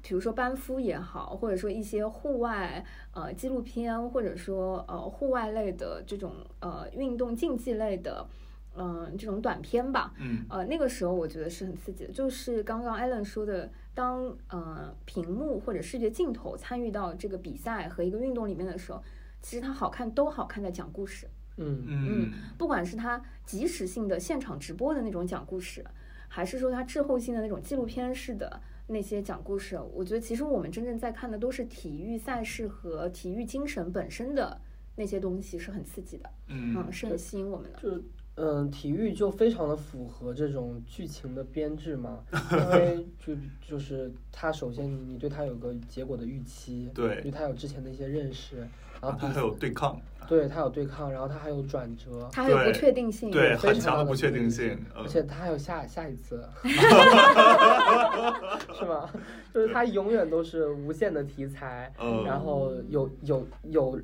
比如说班夫也好，或者说一些户外纪录片，或者说户外类的这种运动竞技类的这种短片吧，那个时候我觉得是很刺激的，就是刚刚 Alan 说的，当屏幕或者视觉镜头参与到这个比赛和一个运动里面的时候，其实它好看在讲故事，不管是它即时性的现场直播的那种讲故事，还是说它滞后性的那种纪录片式的那些讲故事，我觉得其实我们真正在看的都是体育赛事和体育精神本身的那些东西，是很刺激的，是很吸引我们的。体育就非常的符合这种剧情的编制嘛，因为就是它首先你对它有个结果的预期，对它有之前的一些认识，然后它还有对抗，然后它还有转折，它还有不确定性，对，很强的不确定性，而且它还有下一次，是吗？就是它永远都是无限的题材，然后有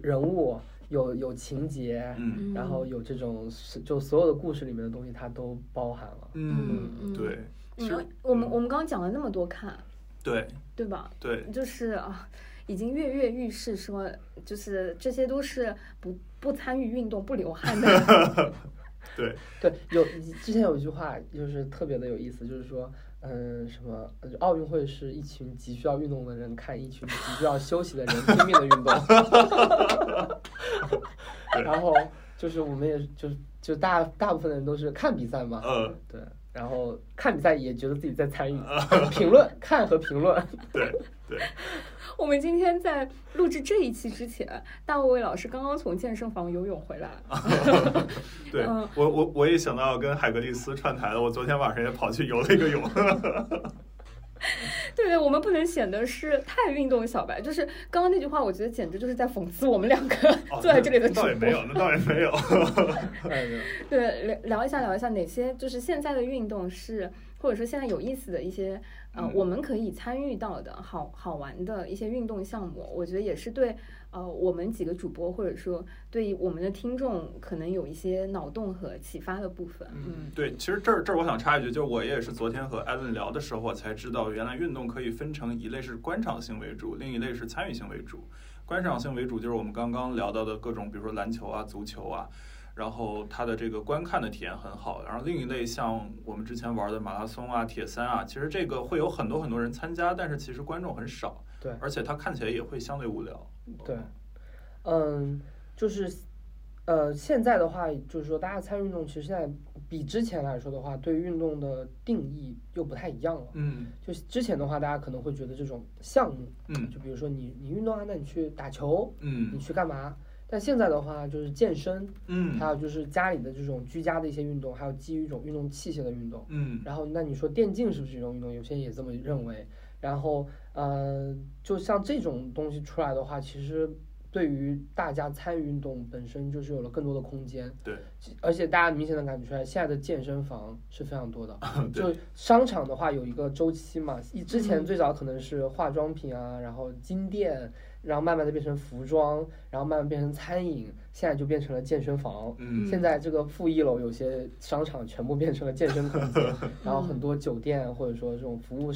人物。有情节，然后有这种就所有的故事里面的东西，它都包含了。对。我们刚刚讲了那么多看，对吧？对，就是已经跃跃欲试，说就是这些都是不参与运动不流汗的。对，有之前有一句话就是特别的有意思，就是说。什么奥运会是一群急需要运动的人看一群急需要休息的人拼命的运动。然后就是我们也就大部分人都是看比赛嘛，对，然后看比赛也觉得自己在参与，评论看和评论。对，我们今天在录制这一期之前，大卫老师刚刚从健身房游泳回来。对，我也想到跟海格力斯串台了，我昨天晚上也跑去游了一个泳。对，我们不能显得是太运动小白。就是刚刚那句话，我觉得简直就是在讽刺我们两个坐在这里的主播。那倒也没有。对，聊一下哪些就是现在的运动是，或者说现在有意思的一些我们可以参与到的好玩的一些运动项目。我觉得也是对我们几个主播或者说对我们的听众可能有一些脑洞和启发的部分。对，其实这儿我想插一句，就我也是昨天和 Alan 聊的时候才知道，原来运动可以分成一类是观赏性为主，另一类是参与性为主。观赏性为主就是我们刚刚聊到的各种，比如说篮球啊、足球啊，然后它的这个观看的体验很好。然后另一类像我们之前玩的马拉松啊、铁三啊，其实这个会有很多很多人参加，但是其实观众很少，对，而且它看起来也会相对无聊。对，就是现在的话，就是说大家参与运动，其实现在比之前来说的话，对运动的定义又不太一样了。就之前的话，大家可能会觉得这种项目，就比如说你运动啊，那你去打球，你去干嘛？但现在的话就是健身，还有就是家里的这种居家的一些运动，还有基于一种运动器械的运动，然后那你说电竞是不是一种运动？有些人也这么认为。然后就像这种东西出来的话，其实对于大家参与运动本身就是有了更多的空间。对，而且大家明显的感觉出来，现在的健身房是非常多的。就商场的话有一个周期嘛，之前最早可能是化妆品啊，然后金店，然后慢慢的变成服装，然后慢慢变成餐饮，现在就变成了健身房。现在这个负一楼有些商场全部变成了健身空间，然后很多酒店或者说这种服务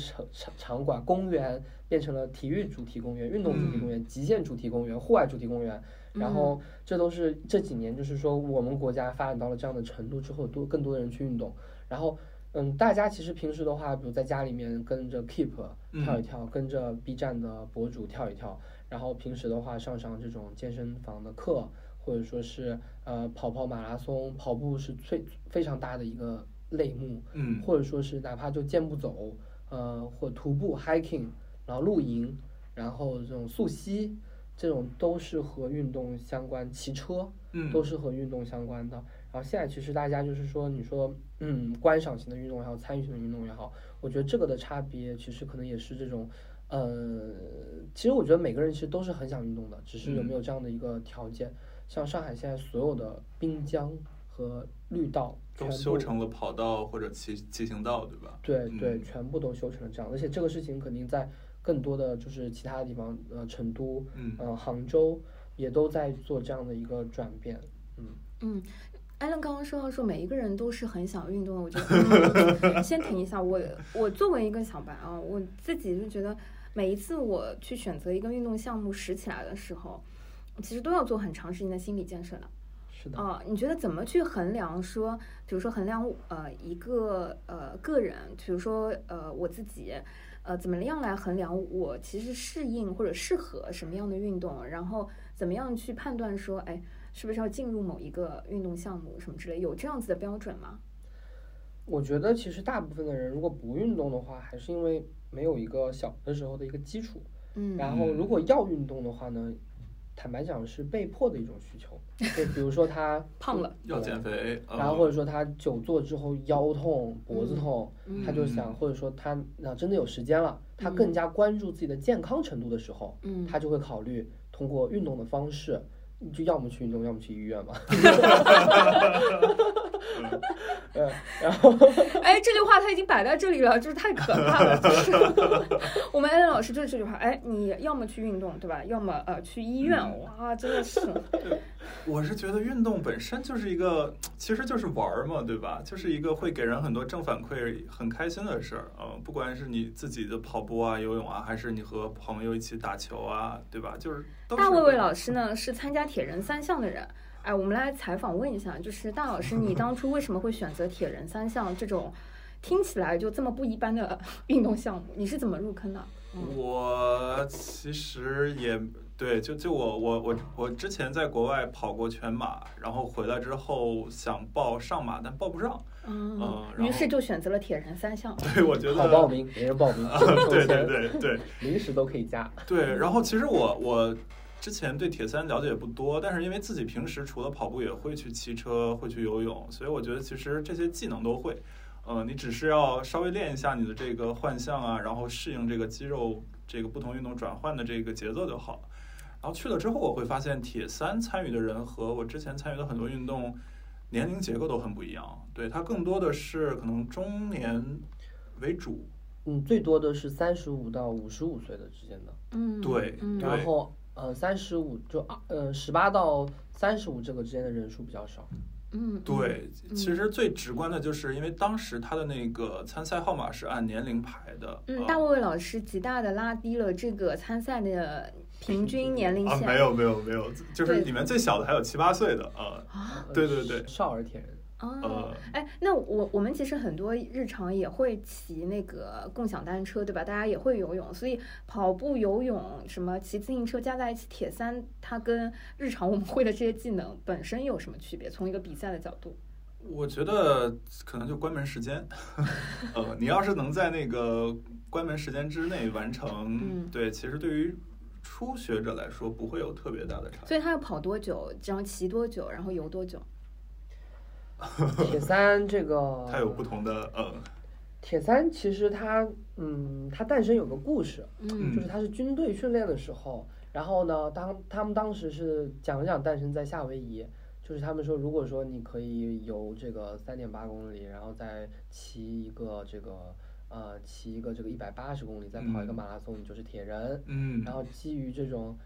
场馆、公园变成了体育主题公园、运动主题公园、极限主题公园、户外主题公园。然后这都是这几年就是说我们国家发展到了这样的程度之后，更多的人去运动。然后大家其实平时的话，比如在家里面跟着 KEEP 跳一跳，跟着 B 站的博主跳一跳，然后平时的话上这种健身房的课，或者说是跑马拉松，跑步是非常大的一个类目。或者说是哪怕就健步走，或徒步 hiking， 然后露营，然后这种溯溪，这种都是和运动相关，骑车，都是和运动相关的。然后现在其实大家就是说，你说观赏型的运动也好，参与型的运动也好，我觉得这个的差别其实可能也是这种其实我觉得每个人其实都是很想运动的，只是有没有这样的一个条件。像上海现在所有的滨江和绿道都修成了跑道或者骑行道，对吧？对，全部都修成了这样。而且这个事情肯定在更多的就是其他的地方，成都，杭州也都在做这样的一个转变。Alan 刚刚说每一个人都是很想运动的，我觉得先停一下。我作为一个小白啊，我自己就觉得每一次我去选择一个运动项目拾起来的时候，其实都要做很长时间的心理建设的。是的啊，你觉得怎么去衡量说，比如说衡量一个个人，比如说我自己，怎么样来衡量我其实适应或者适合什么样的运动，然后怎么样去判断说，哎，是不是要进入某一个运动项目什么之类，有这样子的标准吗？我觉得其实大部分的人如果不运动的话，还是因为没有一个小的时候的一个基础。然后如果要运动的话呢，坦白讲是被迫的一种需求，就比如说他胖了要减肥，然后或者说他久坐之后腰痛脖子痛，他就想，或者说他真的有时间了，他更加关注自己的健康程度的时候，他就会考虑通过运动的方式，就要么去运动，要么去医院嘛。然后哎，这句话他已经摆在这里了，就是太可怕了。就是我们 Alan 老师就是这句话，哎，你要么去运动，对吧？要么去医院。哇，真的是。我是觉得运动本身就是一个，其实就是玩嘛，对吧？就是一个会给人很多正反馈、很开心的事儿。不管是你自己的跑步啊、游泳啊，还是你和朋友一起打球啊，对吧？就是都是。大卫老师呢是参加铁人三项的人。哎，我们来采访问一下，就是大老师，你当初为什么会选择铁人三项这种听起来就这么不一般的运动项目？你是怎么入坑的？我其实也对，就我之前在国外跑过全马，然后回来之后想报上马，但报不上。于是就选择了铁人三项。对，我觉得好报名，没人报名。对，临时都可以加。对，然后其实我之前对铁三了解也不多，但是因为自己平时除了跑步也会去骑车，会去游泳，所以我觉得其实这些技能都会。你只是要稍微练一下你的这个换向啊，然后适应这个肌肉这个不同运动转换的这个节奏就好了。然后去了之后，我会发现铁三参与的人和我之前参与的很多运动年龄结构都很不一样，对，它更多的是可能中年为主，最多的是35到55岁的之间的，对，然后18到35这个之间的人数比较少。对，其实最直观的就是因为当时他的那个参赛号码是按年龄排的。大卫老师极大的拉低了这个参赛的平均年龄线。没有，就是里面最小的还有7、8岁的啊。对对对，少儿铁人。那我们其实很多日常也会骑那个共享单车，对吧？大家也会游泳，所以跑步、游泳、什么骑自行车加在一起，铁三它跟日常我们会的这些技能本身有什么区别？从一个比赛的角度，我觉得可能就关门时间。你要是能在那个关门时间之内完成，对，其实对于初学者来说不会有特别大的差别。所以他要跑多久，然后骑多久，然后游多久？铁三这个它有不同的铁三其实它诞生有个故事，就是它是军队训练的时候，然后呢他们当时是讲诞生在夏威夷，就是他们说如果说你可以游这个3.8公里，然后再骑一个这个180公里，再跑一个马拉松，你就是铁人。然后基于这种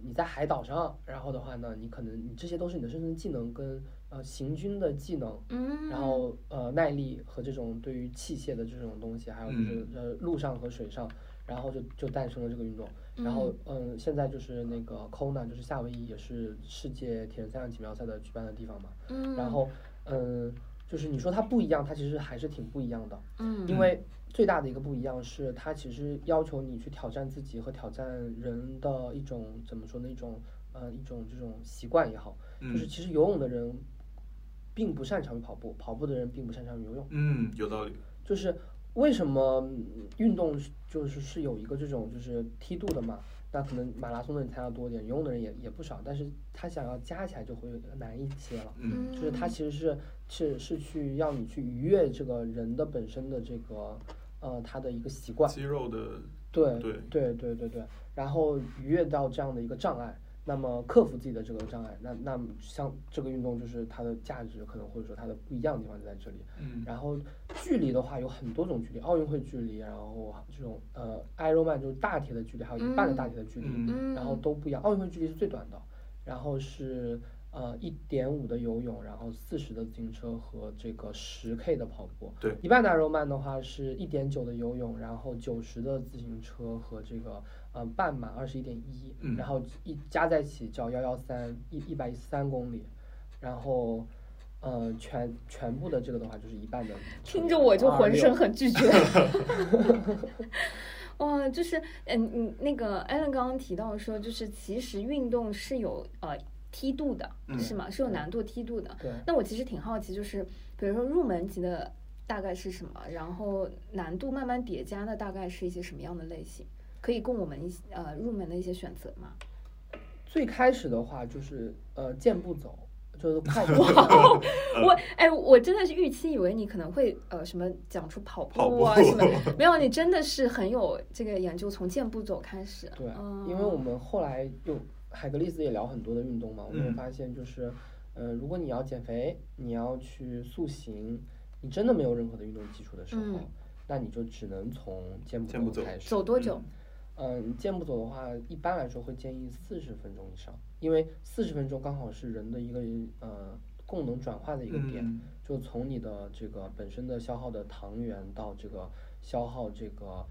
你在海岛上，然后的话呢，你可能你这些都是你的生存技能跟行军的技能，然后耐力和这种对于器械的这种东西，还有就是陆上和水上，然后就诞生了这个运动。然后现在就是那个 Kona， 就是夏威夷也是世界铁人3项锦标赛的举办的地方嘛。然后就是你说它不一样，它其实还是挺不一样的。因为最大的一个不一样是，它其实要求你去挑战自己和挑战人的一种怎么说呢？一种这种习惯也好，就是其实游泳的人并不擅长于跑步，跑步的人并不擅长于游泳。有道理。就是为什么运动就是有一个这种就是梯度的嘛？那可能马拉松的人参加多一点，游泳的人也不少，但是他想要加起来就会难一些了。就是他其实是去要你去逾越这个人的本身的这个他的一个习惯，肌肉的对，然后逾越到这样的一个障碍，那么克服自己的这个障碍，那像这个运动就是它的价值可能或者说它的不一样的地方就在这里。然后距离的话有很多种距离，奥运会距离，然后这种Ironman 就是大铁的距离，还有一半的大铁的距离，然后都不一样。奥运会距离是最短的，然后是1.5 的游泳，然后40的自行车和这个10K 的跑步。对，一半的 Ironman 的话是 1.9 的游泳，然后90的自行车和这个半马21.1，然后加在一起叫113，113公里，然后全部的这个的话就是一半的。听着我就浑身很拒绝。哇，就是那个 Alan 刚刚提到说，就是其实运动是有梯度的，是吗？是有难度梯度的。那我其实挺好奇，就是比如说入门级的大概是什么，然后难度慢慢叠加的大概是一些什么样的类型，可以供我们入门的一些选择吗？最开始的话就是健步走，就是快步。我真的是预期以为你可能会什么讲出跑步啊什么，没有，你真的是很有这个研究，从健步走开始。对，因为我们后来又海格力斯也聊很多的运动嘛，我们发现就是，如果你要减肥，你要去塑形，你真的没有任何的运动基础的时候，那你就只能从健步走开始。走多久？健步走的话，一般来说会建议40分钟以上，因为40分钟刚好是人的一个功能转化的一个点，就从你的这个本身的消耗的糖原到这个消耗这个。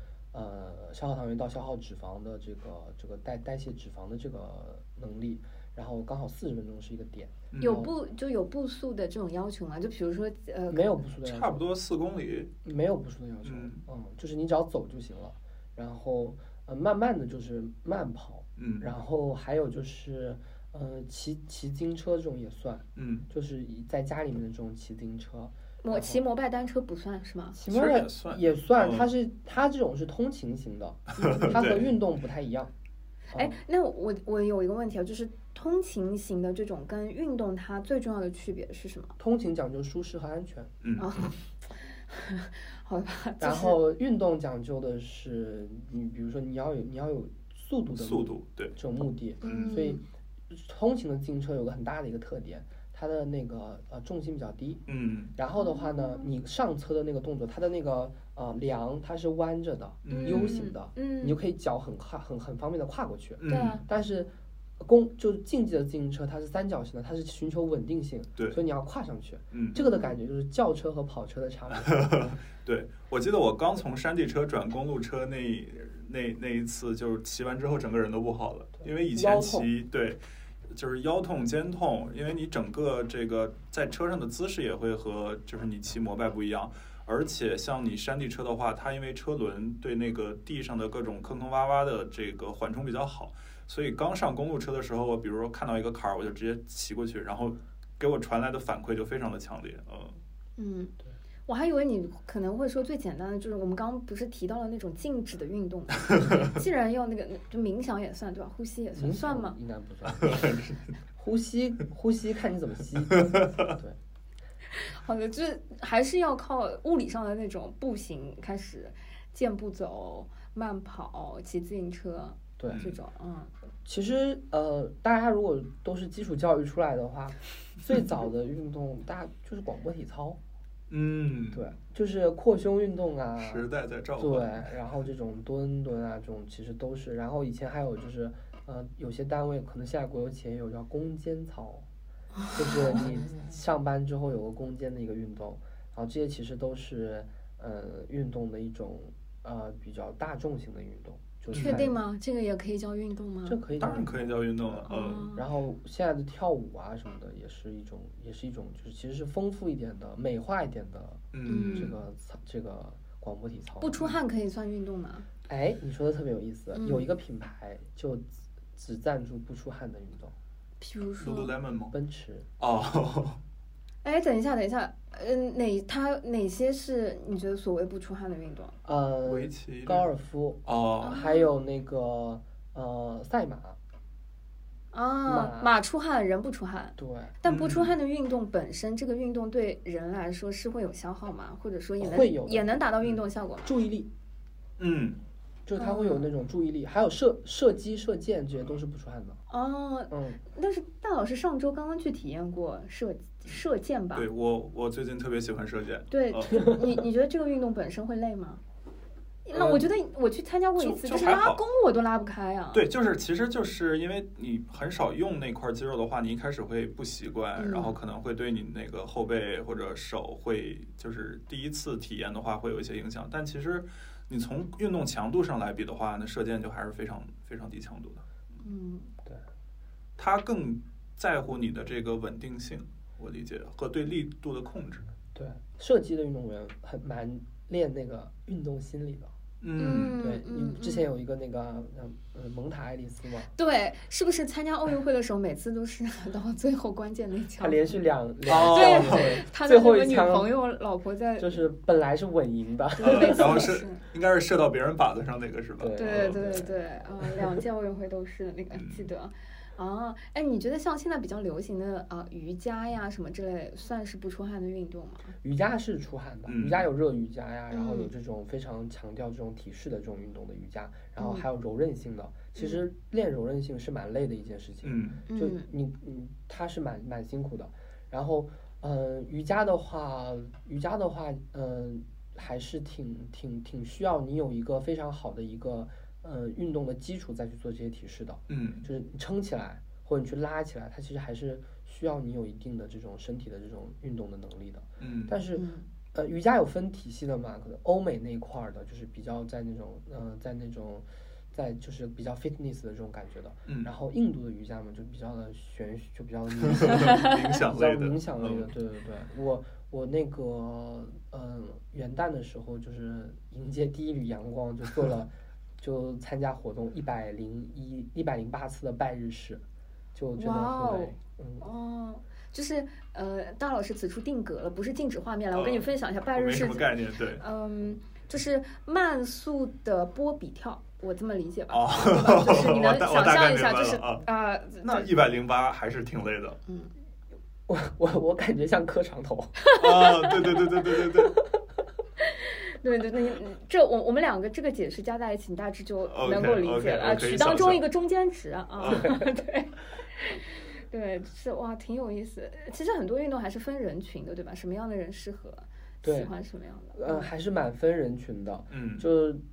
消耗糖原到消耗脂肪的这个代谢脂肪的这个能力，然后刚好40分钟是一个点。有步数的这种要求吗？就比如说没有步数的要求，差不多4公里没有步数的要求。就是你只要走就行了，然后慢慢的就是慢跑，然后还有就是骑自行车这种也算，就是在家里面的这种骑自行车。骑摩拜单车不算是吗？骑摩拜也算，它这种是通勤型的，它和运动不太一样。那我有一个问题啊，就是通勤型的这种跟运动它最重要的区别是什么？通勤讲究舒适和安全。好吧。然后运动讲究的是你比如说你要有速度的对这种目的，所以通勤的自行车有个很大的一个特点，它的那个重心比较低，然后的话呢，你上车的那个动作，它的那个梁它是弯着的 U 型的，你就可以脚很方便的跨过去，但是就是竞技的自行车它是三角形的，它是寻求稳定性，对，所以你要跨上去，这个的感觉就是轿车和跑车的差别。对，我记得我刚从山地车转公路车那一次，就是骑完之后整个人都不好了，因为以前骑对就是腰痛肩痛，因为你整个这个在车上的姿势也会和就是你骑摩拜不一样，而且像你山地车的话，它因为车轮对那个地上的各种坑坑洼洼的这个缓冲比较好，所以刚上公路车的时候，我比如说看到一个坎儿，我就直接骑过去，然后给我传来的反馈就非常的强烈。我还以为你可能会说最简单的就是我们刚刚不是提到了那种静止的运动，既然要那个就冥想也算对吧，呼吸也算，算吗？应该不算。呼吸看你怎么吸。对，好的，就是还是要靠物理上的那种步行开始，健步走、慢跑、骑自行车，对这种。其实大家如果都是基础教育出来的话，最早的运动大家就是广播体操。对，就是扩胸运动啊，时代在召唤。对，然后这种蹲蹲啊，这种其实都是。然后以前还有就是，有些单位可能现在国有企业有叫攻坚操，就是你上班之后有个攻坚的一个运动。然后这些其实都是运动的一种比较大众型的运动。确定吗？这个也可以叫运动吗？这可以，当然可以叫运动了。然后现在的跳舞啊什么的，也是一种，就是其实是丰富一点的、美化一点的，这个广播体操。不出汗可以算运动吗？哎，你说的特别有意思，有一个品牌就只赞助不出汗的运动，譬如说 Lemon 吗？奔驰。哦。哎，等一下，哪些是你觉得所谓不出汗的运动？围棋、高尔夫哦，还有那个赛马。马出汗，人不出汗。对。但不出汗的运动本身，这个运动对人来说是会有消耗吗？或者说也能达到运动效果吗？注意力。就是他会有那种注意力，还有射击、射箭，这些都是不出汗的。但是大老师上周刚刚去体验过射箭吧？对，我最近特别喜欢射箭。对，你觉得这个运动本身会累吗？那我觉得我去参加过一次，就是拉弓我都拉不开啊。对，其实就是因为你很少用那块肌肉的话，你一开始会不习惯，然后可能会对你那个后背或者手会，就是第一次体验的话会有一些影响，但其实。你从运动强度上来比的话，那射箭就还是非常非常低强度的。对，它更在乎你的这个稳定性，我理解和对力度的控制。对，射击的运动员很蛮练那个运动心理的。对，你之前有一个那个蒙塔爱丽丝嘛？对，是不是参加奥运会的时候，每次都是到最后关键那枪？他连续两对，他的女朋友老婆在，就是本来是稳赢的，然后是应该是射到别人靶子上那个是吧？对，两届奥运会都是那个记得。哎，你觉得像现在比较流行的瑜伽呀什么之类，算是不出汗的运动吗？瑜伽是出汗的，瑜伽有热瑜伽呀，然后有这种非常强调这种体式的这种运动的瑜伽，然后还有柔韧性的。其实练柔韧性是蛮累的一件事情，就你它是蛮辛苦的。然后瑜伽的话，还是挺需要你有一个非常好的一个。运动的基础再去做这些体式的，就是你撑起来或者你去拉起来，它其实还是需要你有一定的这种身体的这种运动的能力的。但是瑜伽有分体系的嘛，可能欧美那一块的就是比较在就是比较 fitness 的这种感觉的，然后印度的瑜伽嘛就比较的玄学，就比较冥想类的。对，我那个元旦的时候就是迎接第一缕阳光，就做了就参加活动108次的拜日式，就觉得很累。就是大老师此处定格了，不是静止画面了。我跟你分享一下拜日式。没什么概念，对。就是慢速的波比跳，我这么理解吧？就是你能想象一下，就是那108还是挺累的。我感觉像磕长头。对。对对对，这我们两个这个解释加在一起，你大致就能够理解了。取当中一个中间值啊，对。对，是哇，挺有意思。其实很多运动还是分人群的，对吧？什么样的人适合，喜欢什么样的？还是蛮分人群的。嗯，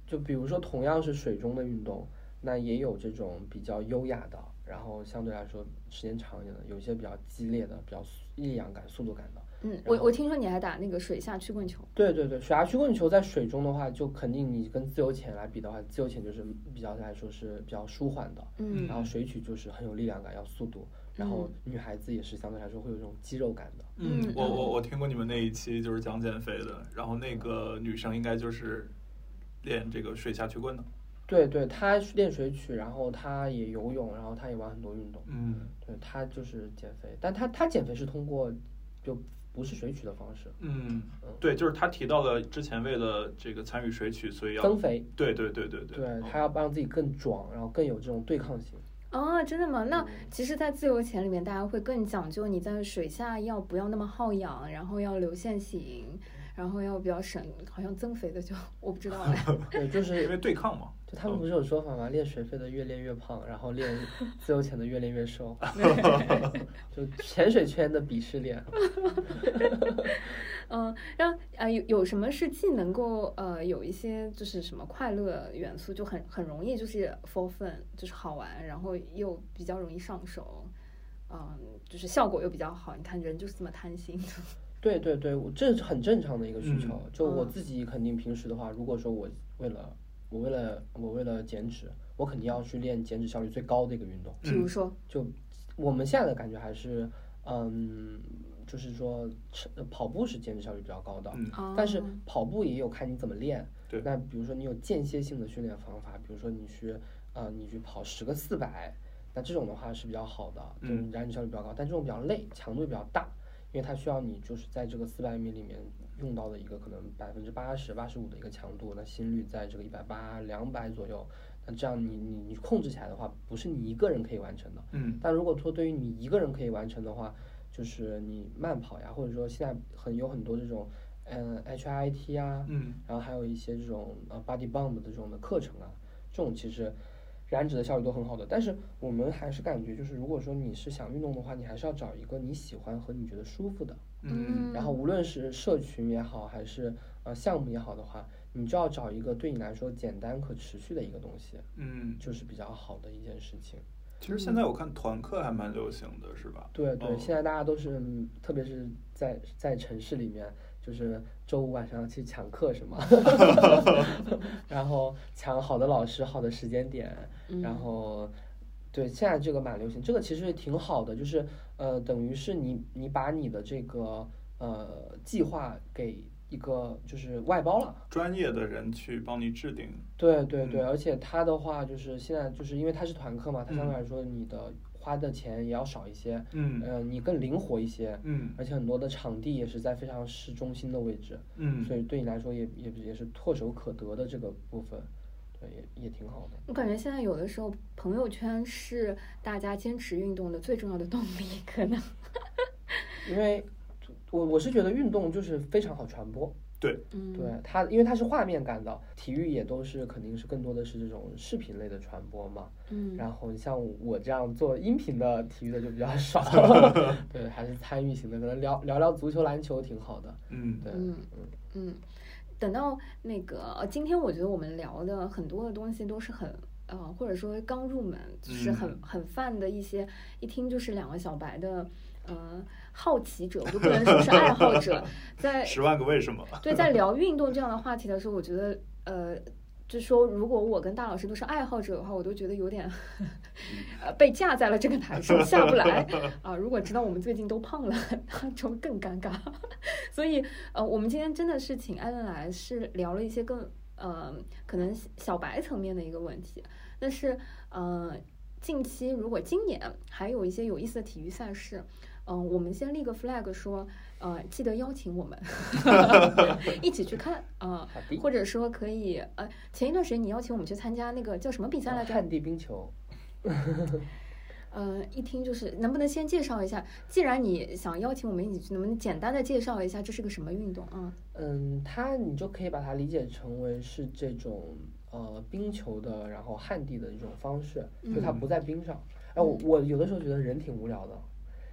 就比如说，同样是水中的运动，那也有这种比较优雅的，然后相对来说时间长一点的，有些比较激烈的，比较力量感、速度感的。嗯，我听说你还打那个水下曲棍球。对对对，水下曲棍球在水中的话，就肯定你跟自由潜来比的话，自由潜就是比较来说是比较舒缓的。嗯，然后水曲就是很有力量感，要速度。然后女孩子也是相对来说会有这种肌肉感的。嗯，我听过你们那一期就是讲减肥的，然后那个女生应该就是练这个水下曲棍的。对对，她练水曲，然后她也游泳，然后她也玩很多运动。嗯，对，她就是减肥，但她减肥是通过就不是水曲的方式。嗯，对，就是她提到了之前为了这个参与水曲，所以要增肥。对对对对对，对，她要让自己更壮，然后更有这种对抗性。哦，真的吗？那其实在自由潜里面，大家会更讲究你在水下要不要那么耗氧，然后要流线型，然后要比较省，好像增肥的就我不知道了。对，就是因为对抗嘛，就他们不是有说法吗？练水肺的越练越胖，然后练自由潜的越练越瘦。就潜水圈的鄙视链。有什么是既能够有一些就是什么快乐元素，就很容易就是for fun，就是好玩，然后又比较容易上手，就是效果又比较好。你看人就是这么贪心。对对对，这是很正常的一个需求。就我自己肯定平时的话，如果说我为了减脂，我肯定要去练减脂效率最高的一个运动。比如说，就我们现在的感觉还是就是说跑步是减脂效率比较高的，但是跑步也有看你怎么练。对，那比如说你有间歇性的训练方法，比如说你去跑10个400，那这种的话是比较好的，就是燃脂效率比较高，但这种比较累，强度比较大，因为它需要你就是在这个400米里面用到的一个可能80%、85%的一个强度，那心率在这个180、200左右。那这样你控制起来的话，不是你一个人可以完成的。但如果说对于你一个人可以完成的话，就是你慢跑呀，或者说现在有很多这种HIIT 啊，然后还有一些这种Body Bomb 的这种的课程啊，这种其实燃脂的效率都很好的。但是我们还是感觉，就是如果说你是想运动的话，你还是要找一个你喜欢和你觉得舒服的，然后无论是社群也好，还是项目也好的话，你就要找一个对你来说简单可持续的一个东西，就是比较好的一件事情。其实现在我看团课还蛮流行的，是吧？对对，现在大家都是，特别是在城市里面，就是周五晚上去抢课什么，然后抢好的老师、好的时间点，然后对，现在这个蛮流行，这个其实挺好的，就是等于是你把你的这个计划给一个就是外包了，专业的人去帮你制定。对对对，而且他的话就是现在就是因为他是团课嘛，他相对来说你的花的钱也要少一些，你更灵活一些，而且很多的场地也是在非常市中心的位置，所以对你来说也是唾手可得的这个部分。也挺好的。我感觉现在有的时候朋友圈是大家坚持运动的最重要的动力，可能。因为我是觉得运动就是非常好传播。对，对，它因为它是画面感的，体育也都是肯定是更多的是这种视频类的传播嘛。然后像我这样做音频的体育的就比较少。对，还是参与型的，可能聊聊足球、篮球挺好的。对，等到那个今天我觉得我们聊的很多的东西都是很或者说刚入门，就是很泛的一些，一听就是两个小白的好奇者，我都不能说是爱好者，在10万个为什么，对，在聊运动这样的话题的时候，我觉得就说如果我跟大老师都是爱好者的话，我都觉得有点被架在了这个台上下不来啊！如果知道我们最近都胖了，就更尴尬。所以我们今天真的是请Alan来，是聊了一些更可能小白层面的一个问题。但是近期如果今年还有一些有意思的体育赛事，我们先立个 flag 说，记得邀请我们一起去看啊，或者说可以前一段时间你邀请我们去参加那个叫什么比赛来着？旱地冰球。一听就是能不能先介绍一下，既然你想邀请我们一起去，能不能简单的介绍一下这是个什么运动啊？它你就可以把它理解成为是这种冰球的然后旱地的一种方式，就它不在冰上。哎，我有的时候觉得人挺无聊的，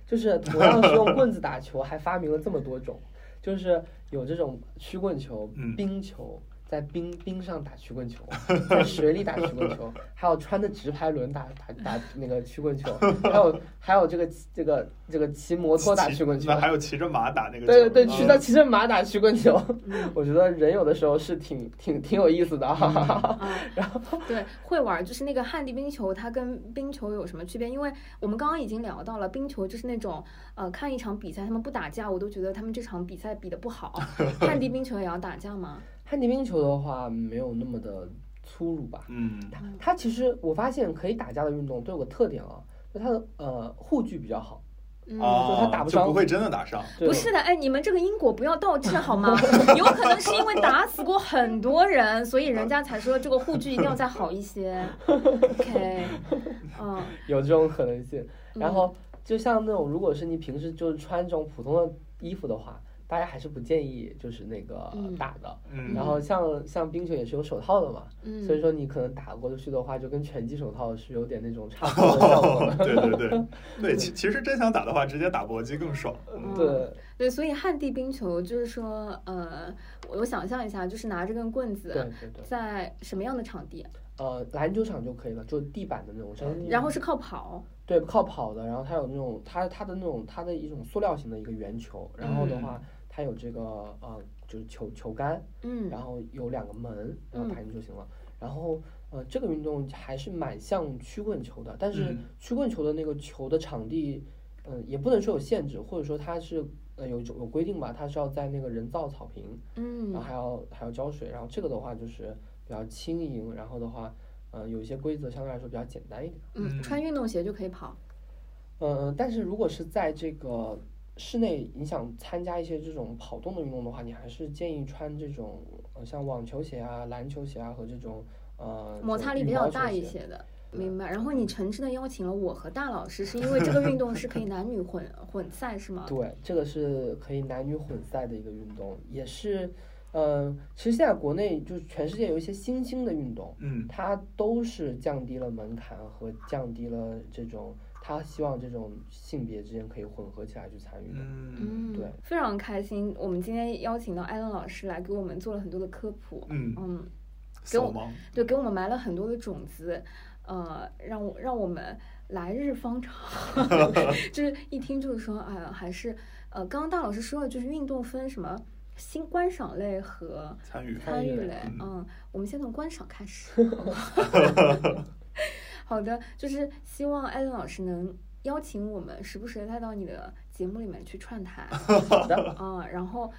就是同样是用棍子打球还发明了这么多种，就是有这种曲棍球、冰球，在冰上打曲棍球，在水里打曲棍球，还有穿的直排轮打那个曲棍球，还有这个骑摩托打曲棍球，还有骑着马打那个球。对对，骑着马打曲棍球，我觉得人有的时候是挺有意思的啊。然后对，会玩就是那个旱地冰球，它跟冰球有什么区别？因为我们刚刚已经聊到了，冰球就是那种看一场比赛他们不打架，我都觉得他们这场比赛比得不好。旱地冰球也要打架吗？旱地冰球的话没有那么的粗鲁吧，它其实我发现可以打架的运动都有个特点啊，就它的护具比较好，就它打不伤，就不会真的打伤。不是的，哎，你们这个因果不要倒置好吗？有可能是因为打死过很多人，所以人家才说这个护具一定要再好一些。OK， 有这种可能性。然后就像那种，如果是你平时就是穿这种普通的衣服的话，大家还是不建议就是那个打的，然后像冰球也是有手套的嘛，所以说你可能打过去的话，就跟拳击手套是有点那种差不多的效果的。对对对对，其实真想打的话，直接打搏击更爽。对对，所以旱地冰球就是说，我想象一下，就是拿这根棍子，在什么样的场地？篮球场就可以了，就地板的那种场地。然后是靠跑。对，靠跑的，然后它有那种它的一种塑料型的一个圆球，然后的话。它有这个就是球杆，然后有2个门，然后打进就行了。然后这个运动还是蛮像曲棍球的，但是曲棍球的那个球的场地，也不能说有限制，或者说它是有规定吧，它是要在那个人造草坪，然后还要浇水。然后这个的话就是比较轻盈，然后的话，有一些规则相对来说比较简单一点。穿运动鞋就可以跑。但是如果是在这个室内你想参加一些这种跑动的运动的话，你还是建议穿这种像网球鞋啊、篮球鞋啊和这种摩擦力比较大一些的。明白。然后你诚挚的邀请了我和大老师，是因为这个运动是可以男女混赛是吗？对，这个是可以男女混赛的一个运动，也是其实现在国内就是全世界有一些新兴的运动，它都是降低了门槛和降低了这种。他希望这种性别之间可以混合起来去参与的，对，非常开心。我们今天邀请到Alan老师来给我们做了很多的科普，给我们埋了很多的种子，让我们来日方长。就是一听就是说，还是刚刚大老师说的，就是运动分什么？新观赏类和参与类，我们先从观赏开始。好的，就是希望Alan老师能邀请我们时不时来到你的节目里面去串台。好的然后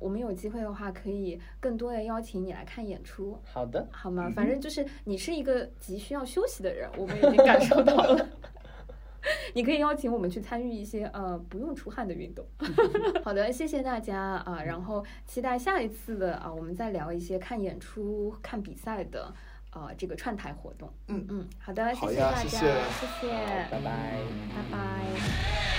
我们有机会的话可以更多的邀请你来看演出。好的，好吗？反正就是你是一个急需要休息的人，我们已经感受到了。你可以邀请我们去参与一些不用出汗的运动。好的，谢谢大家啊，然后期待下一次的我们再聊一些看演出、看比赛的这个串台活动。好的，谢谢大家，谢谢，拜拜，拜拜。